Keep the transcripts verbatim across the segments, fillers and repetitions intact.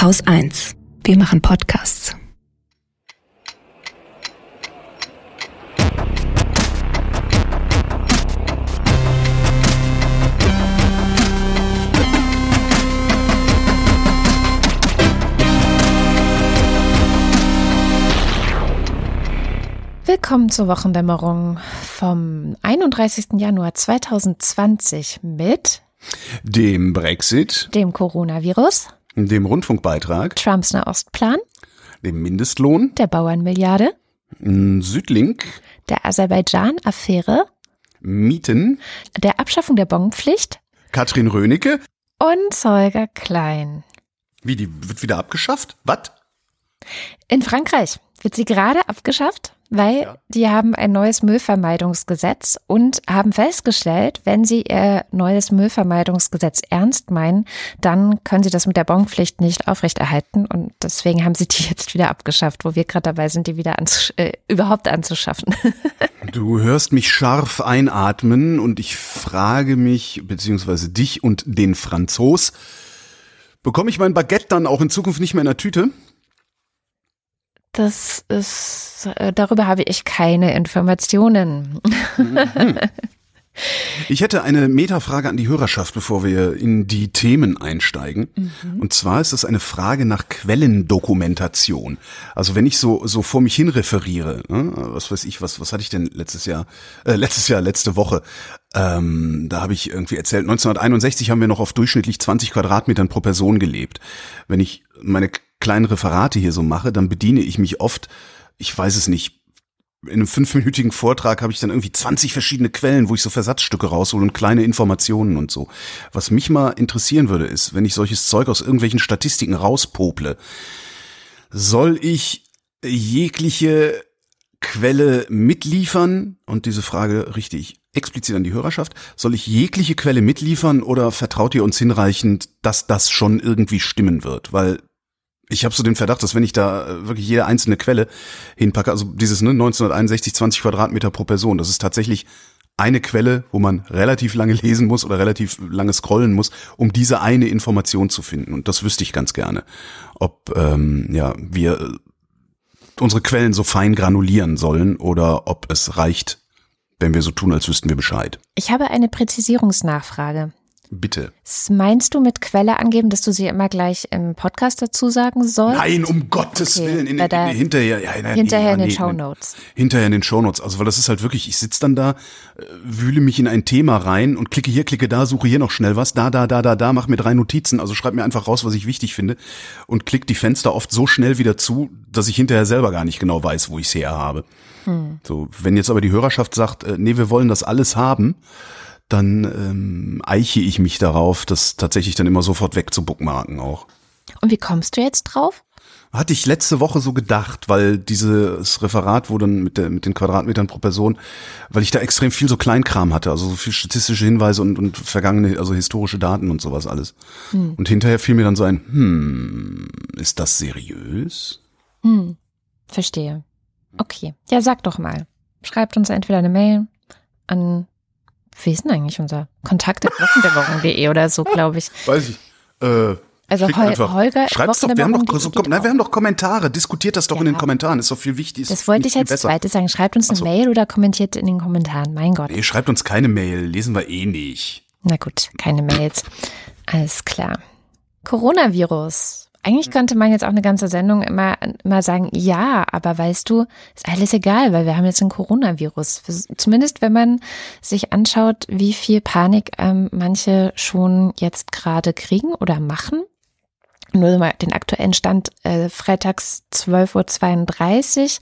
Haus eins. Wir machen Podcasts. Willkommen zur Wochendämmerung vom einunddreißigsten Januar zweitausendzwanzig mit dem Brexit, dem Coronavirus, dem Rundfunkbeitrag, Trumps Nahostplan, dem Mindestlohn, der Bauernmilliarde, Südlink, der Aserbaidschan-Affäre, Mieten, der Abschaffung der Bonpflicht, Katrin Rönicke und Holger Klein. Wie, die wird wieder abgeschafft? Was? In Frankreich wird sie gerade abgeschafft. Weil ja. Die haben ein neues Müllvermeidungsgesetz und haben festgestellt, wenn sie ihr neues Müllvermeidungsgesetz ernst meinen, dann können sie das mit der Bonpflicht nicht aufrechterhalten. Und deswegen haben sie die jetzt wieder abgeschafft, wo wir gerade dabei sind, die wieder anzusch- äh, überhaupt anzuschaffen. Du hörst mich scharf einatmen und ich frage mich, beziehungsweise dich und den Franzos, bekomme ich mein Baguette dann auch in Zukunft nicht mehr in der Tüte? Das ist, darüber habe ich keine Informationen. Ich hätte eine Metafrage an die Hörerschaft, bevor wir in die Themen einsteigen. Mhm. Und zwar ist es eine Frage nach Quellendokumentation. Also wenn ich so so vor mich hin referiere, was weiß ich, was was hatte ich denn letztes Jahr, äh, letztes Jahr, letzte Woche? Ähm, da habe ich irgendwie erzählt, neunzehnhunderteinundsechzig haben wir noch auf durchschnittlich zwanzig Quadratmetern pro Person gelebt. Wenn ich meine kleinen Referate hier so mache, dann bediene ich mich oft, ich weiß es nicht, in einem fünfminütigen Vortrag habe ich dann irgendwie zwanzig verschiedene Quellen, wo ich so Versatzstücke raushole und kleine Informationen und so. Was mich mal interessieren würde, ist, wenn ich solches Zeug aus irgendwelchen Statistiken rauspople, soll ich jegliche Quelle mitliefern? Und diese Frage richte ich explizit an die Hörerschaft. Soll ich jegliche Quelle mitliefern oder vertraut ihr uns hinreichend, dass das schon irgendwie stimmen wird? Weil ich habe so den Verdacht, dass wenn ich da wirklich jede einzelne Quelle hinpacke, also dieses ne, neunzehnhunderteinundsechzig, zwanzig Quadratmeter pro Person, das ist tatsächlich eine Quelle, wo man relativ lange lesen muss oder relativ lange scrollen muss, um diese eine Information zu finden. Und das wüsste ich ganz gerne, ob ähm, ja wir unsere Quellen so fein granulieren sollen oder ob es reicht, wenn wir so tun, als wüssten wir Bescheid. Ich habe eine Präzisierungsnachfrage. Bitte. Meinst du mit Quelle angeben, dass du sie immer gleich im Podcast dazu sagen sollst? Nein, um Gottes okay, Willen. In den, in, hinterher ja, nein, hinterher nee, in den Shownotes. Hinterher in den Shownotes. Also weil das ist halt wirklich, ich sitze dann da, wühle mich in ein Thema rein und klicke hier, klicke da, suche hier noch schnell was, da, da, da, da, da, mach mir drei Notizen. Also schreib mir einfach raus, was ich wichtig finde und klick die Fenster oft so schnell wieder zu, dass ich hinterher selber gar nicht genau weiß, wo ich es her habe. Hm. So, wenn jetzt aber die Hörerschaft sagt, nee, wir wollen das alles haben, dann ähm, eiche ich mich darauf, das tatsächlich dann immer sofort wegzubookmarken auch. Und wie kommst du jetzt drauf? Hatte ich letzte Woche so gedacht, weil dieses Referat, wo dann mit, der, mit den Quadratmetern pro Person, weil ich da extrem viel so Kleinkram hatte, also so viel statistische Hinweise und, und vergangene, also historische Daten und sowas alles. Hm. Und hinterher fiel mir dann so ein, hm, ist das seriös? Hm, verstehe. Okay, ja sag doch mal. Schreibt uns entweder eine Mail an... Wie ist denn eigentlich unser Kontakt at wochendämmerung punkt de oder so, glaube ich. Weiß ich. Äh, also Hol- Holger, schreibt's doch, wir haben doch, so, na, wir haben doch Kommentare, diskutiert das doch ja. in den Kommentaren, ist doch viel wichtig. Das wollte ich als zweites sagen, schreibt uns eine so. Mail oder kommentiert in den Kommentaren, mein Gott. Nee, schreibt uns keine Mail, lesen wir eh nicht. Na gut, keine Mails, alles klar. Coronavirus. Eigentlich könnte man jetzt auch eine ganze Sendung immer, immer sagen, ja, aber weißt du, ist alles egal, weil wir haben jetzt ein Coronavirus. Zumindest wenn man sich anschaut, wie viel Panik ähm, manche schon jetzt gerade kriegen oder machen. Nur mal den aktuellen Stand, äh, freitags zwölf Uhr zweiunddreißig.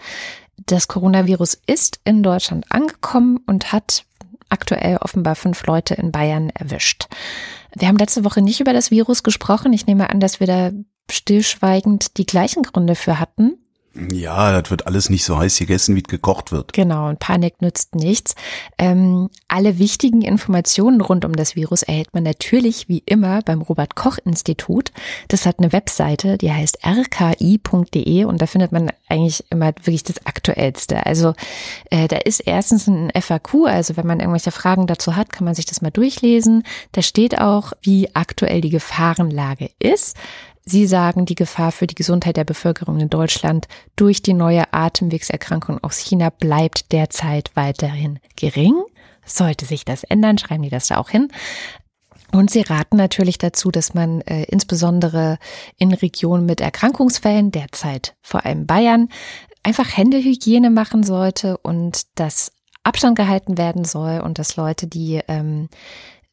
Das Coronavirus ist in Deutschland angekommen und hat aktuell offenbar fünf Leute in Bayern erwischt. Wir haben letzte Woche nicht über das Virus gesprochen. Ich nehme an, dass wir da stillschweigend die gleichen Gründe für hatten. Ja, das wird alles nicht so heiß gegessen, wie es gekocht wird. Genau, und Panik nützt nichts. Ähm, alle wichtigen Informationen rund um das Virus erhält man natürlich wie immer beim Robert-Koch-Institut. Das hat eine Webseite, die heißt r k i punkt de und da findet man eigentlich immer wirklich das Aktuellste. Also äh, da ist erstens ein F A Q, also wenn man irgendwelche Fragen dazu hat, kann man sich das mal durchlesen. Da steht auch, wie aktuell die Gefahrenlage ist. Sie sagen, die Gefahr für die Gesundheit der Bevölkerung in Deutschland durch die neue Atemwegserkrankung aus China bleibt derzeit weiterhin gering. Sollte sich das ändern, schreiben die das da auch hin. Und sie raten natürlich dazu, dass man äh, insbesondere in Regionen mit Erkrankungsfällen, derzeit vor allem Bayern, einfach Händehygiene machen sollte und dass Abstand gehalten werden soll und dass Leute, die ähm,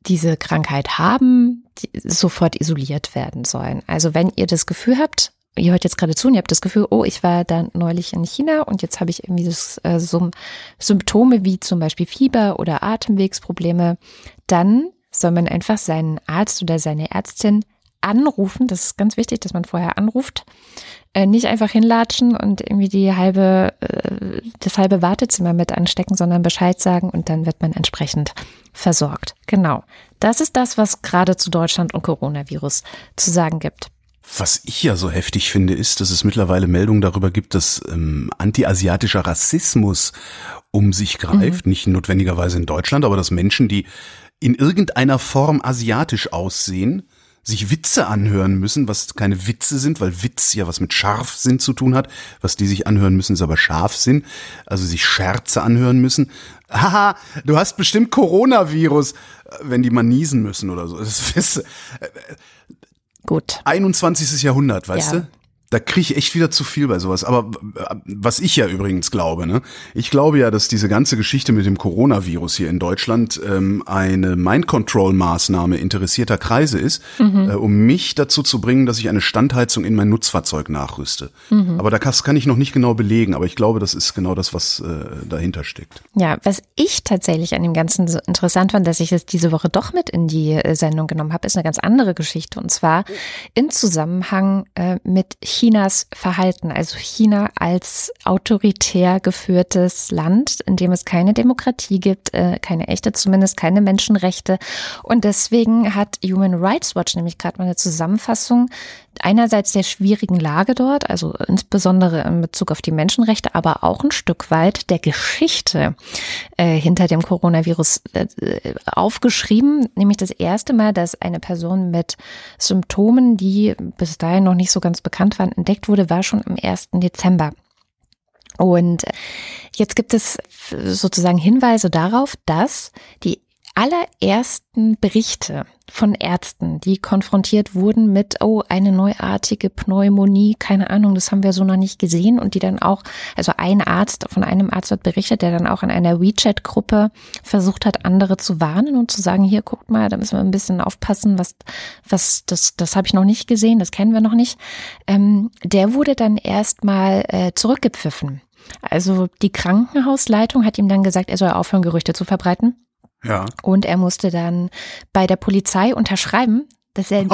diese Krankheit haben, die sofort isoliert werden sollen. Also wenn ihr das Gefühl habt, ihr hört jetzt gerade zu und ihr habt das Gefühl, oh, ich war da neulich in China und jetzt habe ich irgendwie das, äh, so Symptome wie zum Beispiel Fieber oder Atemwegsprobleme, dann soll man einfach seinen Arzt oder seine Ärztin anrufen. Das ist ganz wichtig, dass man vorher anruft. Äh, nicht einfach hinlatschen und irgendwie die halbe, äh, das halbe Wartezimmer mit anstecken, sondern Bescheid sagen und dann wird man entsprechend versorgt. Genau. Das ist das, was gerade zu Deutschland und Coronavirus zu sagen gibt. Was ich ja so heftig finde, ist, dass es mittlerweile Meldungen darüber gibt, dass ähm, antiasiatischer Rassismus um sich greift. Mhm. Nicht notwendigerweise in Deutschland, aber dass Menschen, die in irgendeiner Form asiatisch aussehen, sich Witze anhören müssen, was keine Witze sind, weil Witz ja was mit Scharfsinn zu tun hat. Was die sich anhören müssen, ist aber Scharfsinn. Also sich Scherze anhören müssen. Haha, du hast bestimmt Coronavirus, wenn die mal niesen müssen oder so. Das ist gut. einundzwanzigstes. Jahrhundert, weißt ja. du? Da kriege ich echt wieder zu viel bei sowas. Aber was ich ja übrigens glaube, ne? Ich glaube ja, dass diese ganze Geschichte mit dem Coronavirus hier in Deutschland ähm, eine Mind-Control-Maßnahme interessierter Kreise ist, mhm. äh, um mich dazu zu bringen, dass ich eine Standheizung in mein Nutzfahrzeug nachrüste. Mhm. Aber das kann ich noch nicht genau belegen. Aber ich glaube, das ist genau das, was äh, dahinter steckt. Ja, was ich tatsächlich an dem Ganzen so interessant fand, dass ich es diese Woche doch mit in die Sendung genommen habe, ist eine ganz andere Geschichte. Und zwar im Zusammenhang äh, mit Chinas Verhalten, also China als autoritär geführtes Land, in dem es keine Demokratie gibt, keine echte zumindest, keine Menschenrechte. Und deswegen hat Human Rights Watch nämlich gerade mal eine Zusammenfassung einerseits der schwierigen Lage dort, also insbesondere in Bezug auf die Menschenrechte, aber auch ein Stück weit der Geschichte äh, hinter dem Coronavirus äh, aufgeschrieben. Nämlich das erste Mal, dass eine Person mit Symptomen, die bis dahin noch nicht so ganz bekannt waren, entdeckt wurde, war schon am ersten Dezember. Und jetzt gibt es sozusagen Hinweise darauf, dass die allerersten Berichte von Ärzten, die konfrontiert wurden mit, oh, eine neuartige Pneumonie, keine Ahnung, das haben wir so noch nicht gesehen und die dann auch, also ein Arzt, von einem Arzt wird berichtet, der dann auch in einer WeChat-Gruppe versucht hat, andere zu warnen und zu sagen, hier, guckt mal, da müssen wir ein bisschen aufpassen, was, was, das, das habe ich noch nicht gesehen, das kennen wir noch nicht. Ähm, der wurde dann erstmal äh, zurückgepfiffen. Also die Krankenhausleitung hat ihm dann gesagt, er soll aufhören, Gerüchte zu verbreiten. Ja. Und er musste dann bei der Polizei unterschreiben, dass er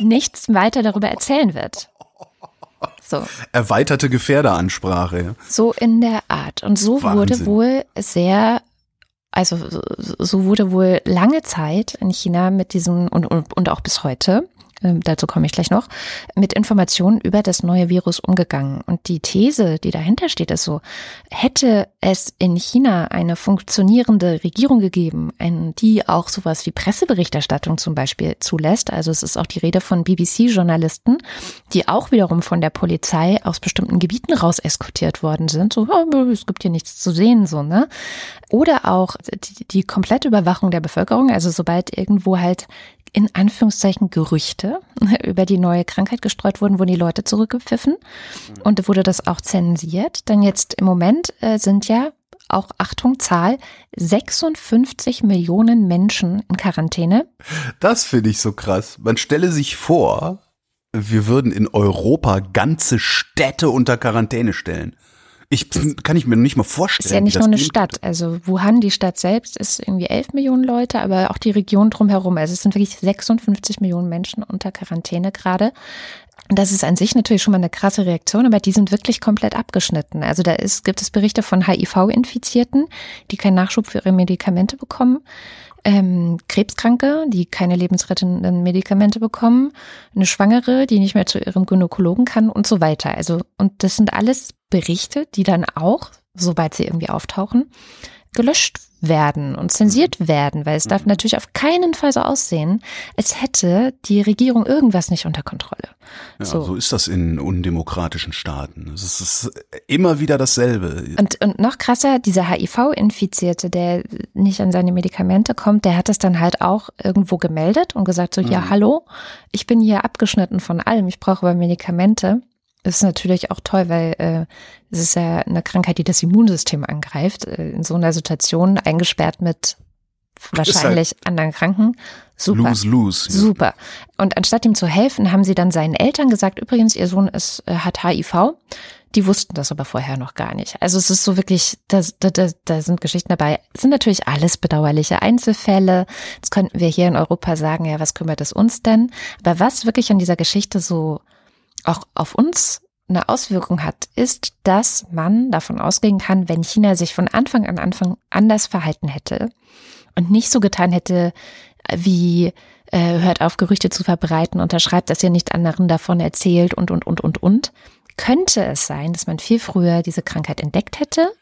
nichts weiter darüber erzählen wird. So. Erweiterte Gefährderansprache. Ja. So in der Art. Und so Wahnsinn. wurde wohl sehr, also so wurde wohl lange Zeit in China mit diesem und, und, und auch bis heute, äh, dazu komme ich gleich noch, mit Informationen über das neue Virus umgegangen. Und die These, die dahinter steht, ist so, hätte es in China eine funktionierende Regierung gegeben, die auch sowas wie Presseberichterstattung zum Beispiel zulässt. Also es ist auch die Rede von B B C-Journalisten, die auch wiederum von der Polizei aus bestimmten Gebieten raus eskortiert worden sind. So, es gibt hier nichts zu sehen, so, ne? Oder auch die, die komplette Überwachung der Bevölkerung. Also sobald irgendwo halt in Anführungszeichen Gerüchte über die neue Krankheit gestreut wurden, wurden die Leute zurückgepfiffen und wurde das auch zensiert. Denn jetzt im Moment äh, sind ja auch, Achtung, Zahl, sechsundfünfzig Millionen Menschen in Quarantäne. Das finde ich so krass. Man stelle sich vor, wir würden in Europa ganze Städte unter Quarantäne stellen. Ich kann ich mir nicht mal vorstellen. Ist ja nicht nur eine Stadt. Also Wuhan, die Stadt selbst, ist irgendwie elf Millionen Leute, aber auch die Region drumherum. Also es sind wirklich sechsundfünfzig Millionen Menschen unter Quarantäne gerade. Und das ist an sich natürlich schon mal eine krasse Reaktion, aber die sind wirklich komplett abgeschnitten. Also da ist, gibt es Berichte von H I V-Infizierten, die keinen Nachschub für ihre Medikamente bekommen, ähm, Krebskranke, die keine lebensrettenden Medikamente bekommen, eine Schwangere, die nicht mehr zu ihrem Gynäkologen kann und so weiter. Also, und das sind alles Berichte, die dann auch, sobald sie irgendwie auftauchen, gelöscht werden und zensiert werden, weil es darf natürlich auf keinen Fall so aussehen, als hätte die Regierung irgendwas nicht unter Kontrolle. Ja, so. so ist das in undemokratischen Staaten. Es ist, es ist immer wieder dasselbe. Und, und noch krasser, dieser H I V-Infizierte, der nicht an seine Medikamente kommt, der hat es dann halt auch irgendwo gemeldet und gesagt so, mhm. ja, hallo, ich bin hier abgeschnitten von allem, ich brauche aber Medikamente. Das ist natürlich auch toll, weil äh, es ist ja eine Krankheit, die das Immunsystem angreift. In so einer Situation eingesperrt mit wahrscheinlich halt anderen Kranken. Super. Lose, lose. Ja. Super. Und anstatt ihm zu helfen, haben sie dann seinen Eltern gesagt, übrigens, ihr Sohn ist, äh, hat H I V. Die wussten das aber vorher noch gar nicht. Also es ist so wirklich, da, da, da sind Geschichten dabei. Es sind natürlich alles bedauerliche Einzelfälle. Jetzt könnten wir hier in Europa sagen, ja, was kümmert es uns denn? Aber was wirklich an dieser Geschichte so auch auf uns eine Auswirkung hat, ist, dass man davon ausgehen kann, wenn China sich von Anfang an Anfang anders verhalten hätte und nicht so getan hätte, wie äh, hört auf, Gerüchte zu verbreiten, unterschreibt, dass ihr nicht anderen davon erzählt und, und, und, und, und, könnte es sein, dass man viel früher diese Krankheit entdeckt hätte,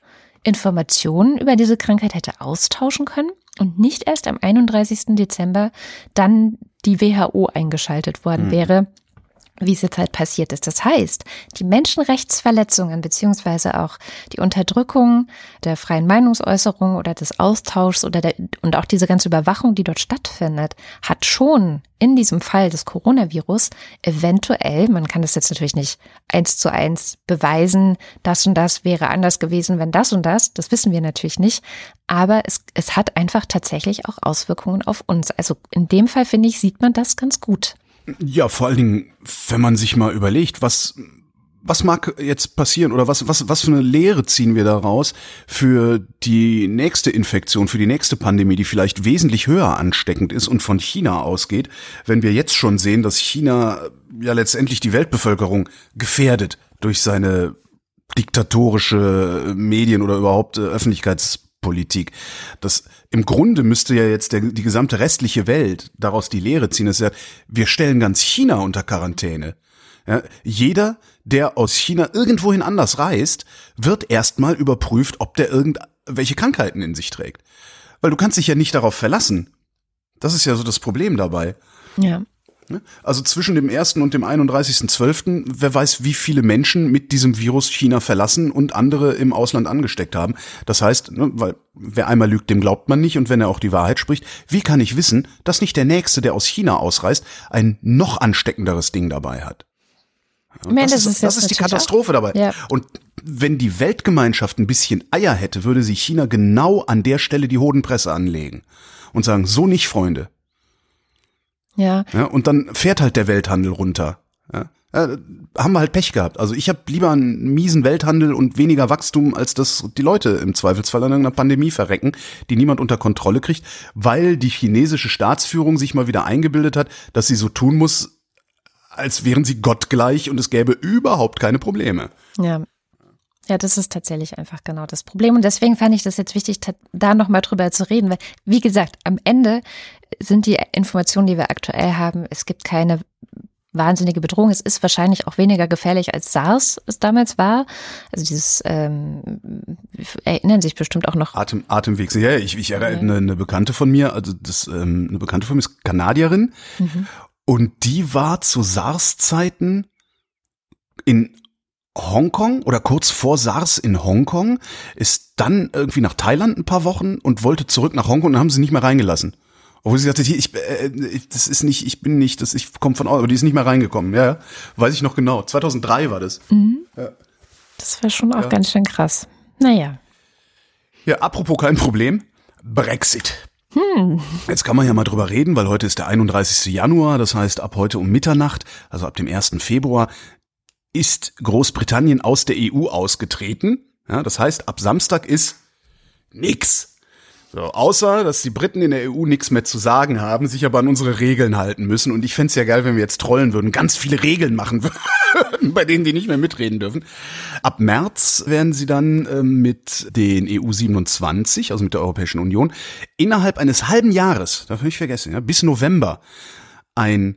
Informationen über diese Krankheit hätte austauschen können und nicht erst am einunddreißigsten Dezember dann die W H O eingeschaltet worden mhm. wäre, wie es jetzt halt passiert ist. Das heißt, die Menschenrechtsverletzungen beziehungsweise auch die Unterdrückung der freien Meinungsäußerung oder des Austauschs oder der, und auch diese ganze Überwachung, die dort stattfindet, hat schon in diesem Fall des Coronavirus eventuell, man kann das jetzt natürlich nicht eins zu eins beweisen, das und das wäre anders gewesen, wenn das und das, das wissen wir natürlich nicht, aber es, es hat einfach tatsächlich auch Auswirkungen auf uns. Also in dem Fall, finde ich, sieht man das ganz gut. Ja, vor allen Dingen, wenn man sich mal überlegt, was was mag jetzt passieren oder was was was für eine Lehre ziehen wir daraus für die nächste Infektion, für die nächste Pandemie, die vielleicht wesentlich höher ansteckend ist und von China ausgeht, wenn wir jetzt schon sehen, dass China ja letztendlich die Weltbevölkerung gefährdet durch seine diktatorische Medien- oder überhaupt Öffentlichkeitspolitik. Das im Grunde müsste ja jetzt der, die gesamte restliche Welt daraus die Lehre ziehen. Es sagt, wir stellen ganz China unter Quarantäne. Ja, jeder, der aus China irgendwohin anders reist, wird erstmal überprüft, ob der irgendwelche Krankheiten in sich trägt. Weil du kannst dich ja nicht darauf verlassen. Das ist ja so das Problem dabei. Ja. Also zwischen dem ersten und dem einunddreißigsten zwölften wer weiß, wie viele Menschen mit diesem Virus China verlassen und andere im Ausland angesteckt haben. Das heißt, ne, weil wer einmal lügt, dem glaubt man nicht. Und wenn er auch die Wahrheit spricht, wie kann ich wissen, dass nicht der Nächste, der aus China ausreist, ein noch ansteckenderes Ding dabei hat? Ja, meine, das, das ist, das ist die Katastrophe auch dabei. Ja. Und wenn die Weltgemeinschaft ein bisschen Eier hätte, würde sich China genau an der Stelle die Hodenpresse anlegen und sagen, so nicht, Freunde. Ja. ja. Und dann fährt halt der Welthandel runter. Ja. Ja, haben wir halt Pech gehabt. Also ich habe lieber einen miesen Welthandel und weniger Wachstum, als dass die Leute im Zweifelsfall an einer Pandemie verrecken, die niemand unter Kontrolle kriegt, weil die chinesische Staatsführung sich mal wieder eingebildet hat, dass sie so tun muss, als wären sie gottgleich und es gäbe überhaupt keine Probleme. Ja. Ja, das ist tatsächlich einfach genau das Problem. Und deswegen fand ich das jetzt wichtig, da nochmal drüber zu reden. Weil, wie gesagt, am Ende sind die Informationen, die wir aktuell haben, es gibt keine wahnsinnige Bedrohung. Es ist wahrscheinlich auch weniger gefährlich, als SARS es damals war. Also dieses, ähm, erinnern sich bestimmt auch noch. Atem, Atemwegs. Ja, ich, ich erinnere eine, eine Bekannte von mir, also das, ähm, eine Bekannte von mir ist Kanadierin. Mhm. Und die war zu SARS-Zeiten in Hongkong oder kurz vor SARS in Hongkong, ist dann irgendwie nach Thailand ein paar Wochen und wollte zurück nach Hongkong und haben sie nicht mehr reingelassen. Obwohl sie sagte, ich, äh, das ist nicht, ich bin nicht, das, ich komme von Ort, aber die ist nicht mehr reingekommen. Ja, ja, weiß ich noch genau. zweitausenddrei war das. Mhm. Ja. Das war schon auch ja. ganz schön krass. Naja. Ja, apropos kein Problem, Brexit. Hm. Jetzt kann man ja mal drüber reden, weil heute ist der einunddreißigste Januar, das heißt ab heute um Mitternacht, also ab dem ersten Februar, ist Großbritannien aus der E U ausgetreten. Ja, das heißt, ab Samstag ist nix. So, außer, dass die Briten in der E U nichts mehr zu sagen haben, sich aber an unsere Regeln halten müssen. Und ich fände es ja geil, wenn wir jetzt trollen würden, ganz viele Regeln machen würden, bei denen die nicht mehr mitreden dürfen. Ab März werden sie dann äh, mit den E U siebenundzwanzig, also mit der Europäischen Union, innerhalb eines halben Jahres, darf ich nicht vergessen, ja, bis November, ein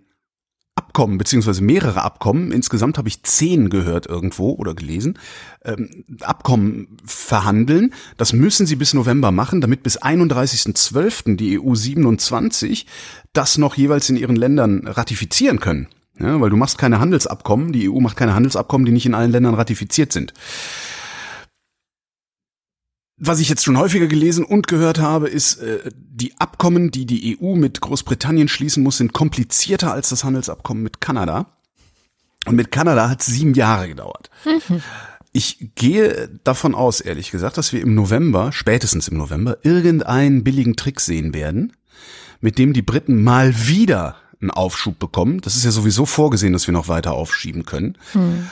Abkommen, beziehungsweise mehrere Abkommen, insgesamt habe ich zehn gehört irgendwo oder gelesen, ähm, Abkommen verhandeln. Das müssen sie bis November machen, damit bis einunddreißigsten zwölften die E U siebenundzwanzig das noch jeweils in ihren Ländern ratifizieren können. Ja, weil du machst keine Handelsabkommen, die E U macht keine Handelsabkommen, die nicht in allen Ländern ratifiziert sind. Was ich jetzt schon häufiger gelesen und gehört habe, ist, äh, die Abkommen, die die E U mit Großbritannien schließen muss, sind komplizierter als das Handelsabkommen mit Kanada. Und mit Kanada hat es sieben Jahre gedauert. Mhm. Ich gehe davon aus, ehrlich gesagt, dass wir im November, spätestens im November, irgendeinen billigen Trick sehen werden, mit dem die Briten mal wieder einen Aufschub bekommen. Das ist ja sowieso vorgesehen, dass wir noch weiter aufschieben können. Mhm.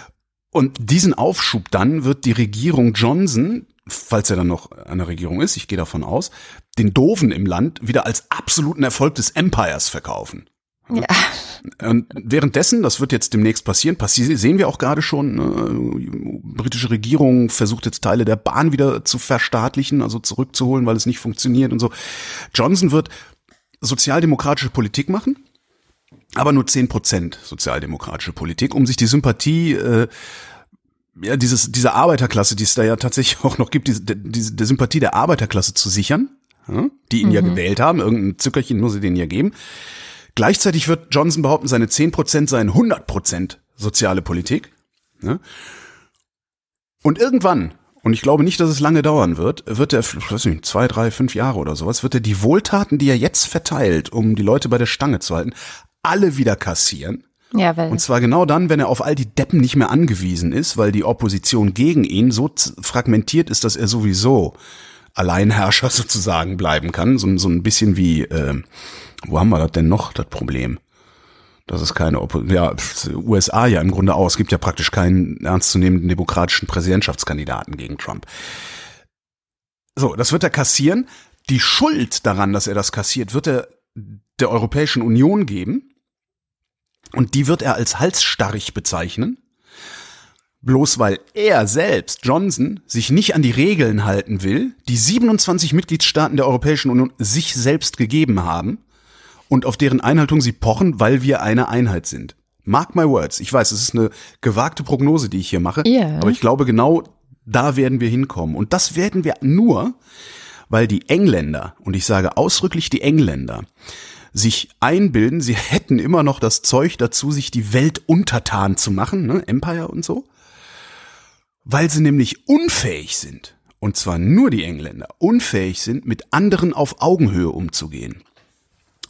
Und diesen Aufschub dann wird die Regierung Johnson, falls er dann noch eine Regierung ist, ich gehe davon aus, den Doofen im Land wieder als absoluten Erfolg des Empires verkaufen. Ja. Und währenddessen, das wird jetzt demnächst passieren, passi- sehen wir auch gerade schon, ne, britische Regierung versucht jetzt Teile der Bahn wieder zu verstaatlichen, also zurückzuholen, weil es nicht funktioniert und so. Johnson wird sozialdemokratische Politik machen, aber nur zehn Prozent sozialdemokratische Politik, um sich die Sympathie äh, ja, dieses, diese Arbeiterklasse, die es da ja tatsächlich auch noch gibt, diese, diese, der Sympathie der Arbeiterklasse zu sichern, ja, die ihn mhm. ja gewählt haben, irgendein Zückerchen muss sie denen ja geben. Gleichzeitig wird Johnson behaupten, seine zehn Prozent seien hundert Prozent soziale Politik. Ja. Und irgendwann, und ich glaube nicht, dass es lange dauern wird, wird er, ich weiß nicht, zwei, drei, fünf Jahre oder sowas, wird er die Wohltaten, die er jetzt verteilt, um die Leute bei der Stange zu halten, alle wieder kassieren. Ja, weil und zwar genau dann, wenn er auf all die Deppen nicht mehr angewiesen ist, weil die Opposition gegen ihn so z- fragmentiert ist, dass er sowieso Alleinherrscher sozusagen bleiben kann. So, so ein bisschen wie, äh, wo haben wir das denn noch, das Problem? Das ist keine Opposition, ja, U S A ja im Grunde auch. Es gibt ja praktisch keinen ernstzunehmenden demokratischen Präsidentschaftskandidaten gegen Trump. So, das wird er kassieren. Die Schuld daran, dass er das kassiert, wird er der Europäischen Union geben. Und die wird er als halsstarrig bezeichnen, bloß weil er selbst, Johnson, sich nicht an die Regeln halten will, die siebenundzwanzig Mitgliedstaaten der Europäischen Union sich selbst gegeben haben und auf deren Einhaltung sie pochen, weil wir eine Einheit sind. Mark my words. Ich weiß, es ist eine gewagte Prognose, die ich hier mache, yeah. aber ich glaube, genau da werden wir hinkommen. Und das werden wir nur, weil die Engländer, und ich sage ausdrücklich die Engländer, sich einbilden, sie hätten immer noch das Zeug dazu, sich die Welt untertan zu machen, ne, Empire und so, weil sie nämlich unfähig sind, und zwar nur die Engländer, unfähig sind, mit anderen auf Augenhöhe umzugehen.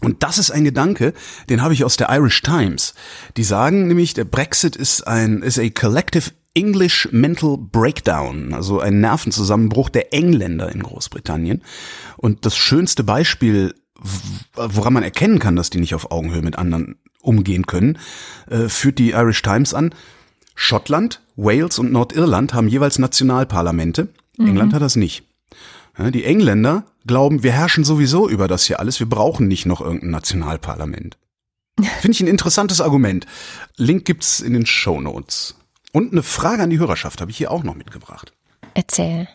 Und das ist ein Gedanke, den habe ich aus der Irish Times. Die sagen nämlich, der Brexit ist ein ist a collective English Mental Breakdown, also ein Nervenzusammenbruch der Engländer in Großbritannien. Und das schönste Beispiel, woran man erkennen kann, dass die nicht auf Augenhöhe mit anderen umgehen können, äh, führt die Irish Times an. Schottland, Wales und Nordirland haben jeweils Nationalparlamente. Mhm. England hat das nicht. Ja, die Engländer glauben, wir herrschen sowieso über das hier alles, wir brauchen nicht noch irgendein Nationalparlament. Finde ich ein interessantes Argument. Link gibt's in den Shownotes. Und eine Frage an die Hörerschaft habe ich hier auch noch mitgebracht. Erzähl.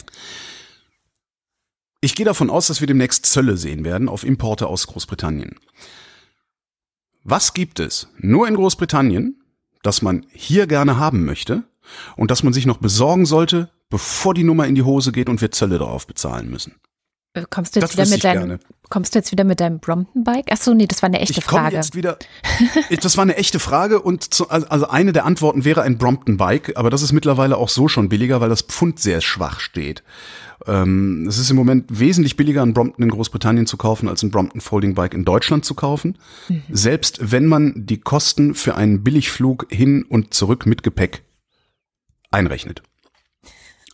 Ich gehe davon aus, dass wir demnächst Zölle sehen werden auf Importe aus Großbritannien. Was gibt es nur in Großbritannien, das man hier gerne haben möchte und das man sich noch besorgen sollte, bevor die Nummer in die Hose geht und wir Zölle darauf bezahlen müssen? Kommst du jetzt, wieder mit, deinem, kommst du jetzt wieder mit deinem Brompton-Bike? Achso, nee, das war eine echte ich Frage. Jetzt wieder, das war eine echte Frage und zu, also eine der Antworten wäre ein Brompton-Bike, aber das ist mittlerweile auch so schon billiger, weil das Pfund sehr schwach steht. Ähm, es ist im Moment wesentlich billiger, ein Brompton in Großbritannien zu kaufen, als ein Brompton-Folding-Bike in Deutschland zu kaufen. Mhm. Selbst wenn man die Kosten für einen Billigflug hin und zurück mit Gepäck einrechnet.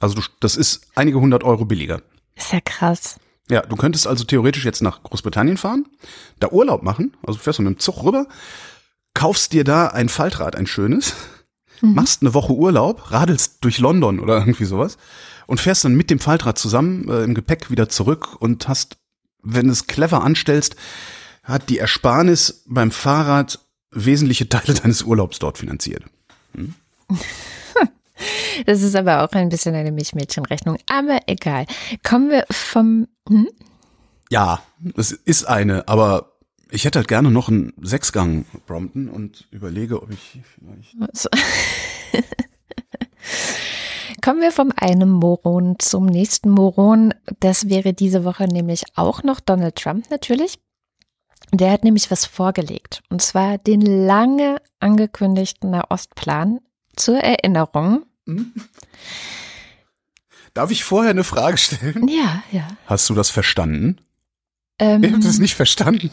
Also du, das ist einige hundert Euro billiger. Ist ja krass. Ja, du könntest also theoretisch jetzt nach Großbritannien fahren, da Urlaub machen, also fährst du mit dem Zug rüber, kaufst dir da ein Faltrad, ein schönes, mhm. machst eine Woche Urlaub, radelst durch London oder irgendwie sowas und fährst dann mit dem Faltrad zusammen äh, im Gepäck wieder zurück und hast, wenn du es clever anstellst, hat die Ersparnis beim Fahrrad wesentliche Teile deines Urlaubs dort finanziert. Hm? Das ist aber auch ein bisschen eine Milchmädchenrechnung, aber egal. Kommen wir vom... Hm? Ja, es ist eine, aber Ich hätte halt gerne noch einen Sechsgang Brompton und überlege, ob ich hier vielleicht... So. Kommen wir vom einen Moron zum nächsten Moron. Das wäre diese Woche nämlich auch noch Donald Trump natürlich. Der hat nämlich was vorgelegt, und zwar den lange angekündigten Nahostplan zur Erinnerung. Hm? Darf ich vorher eine Frage stellen? Ja, ja. Hast du das verstanden? Ähm, ich habe das nicht verstanden.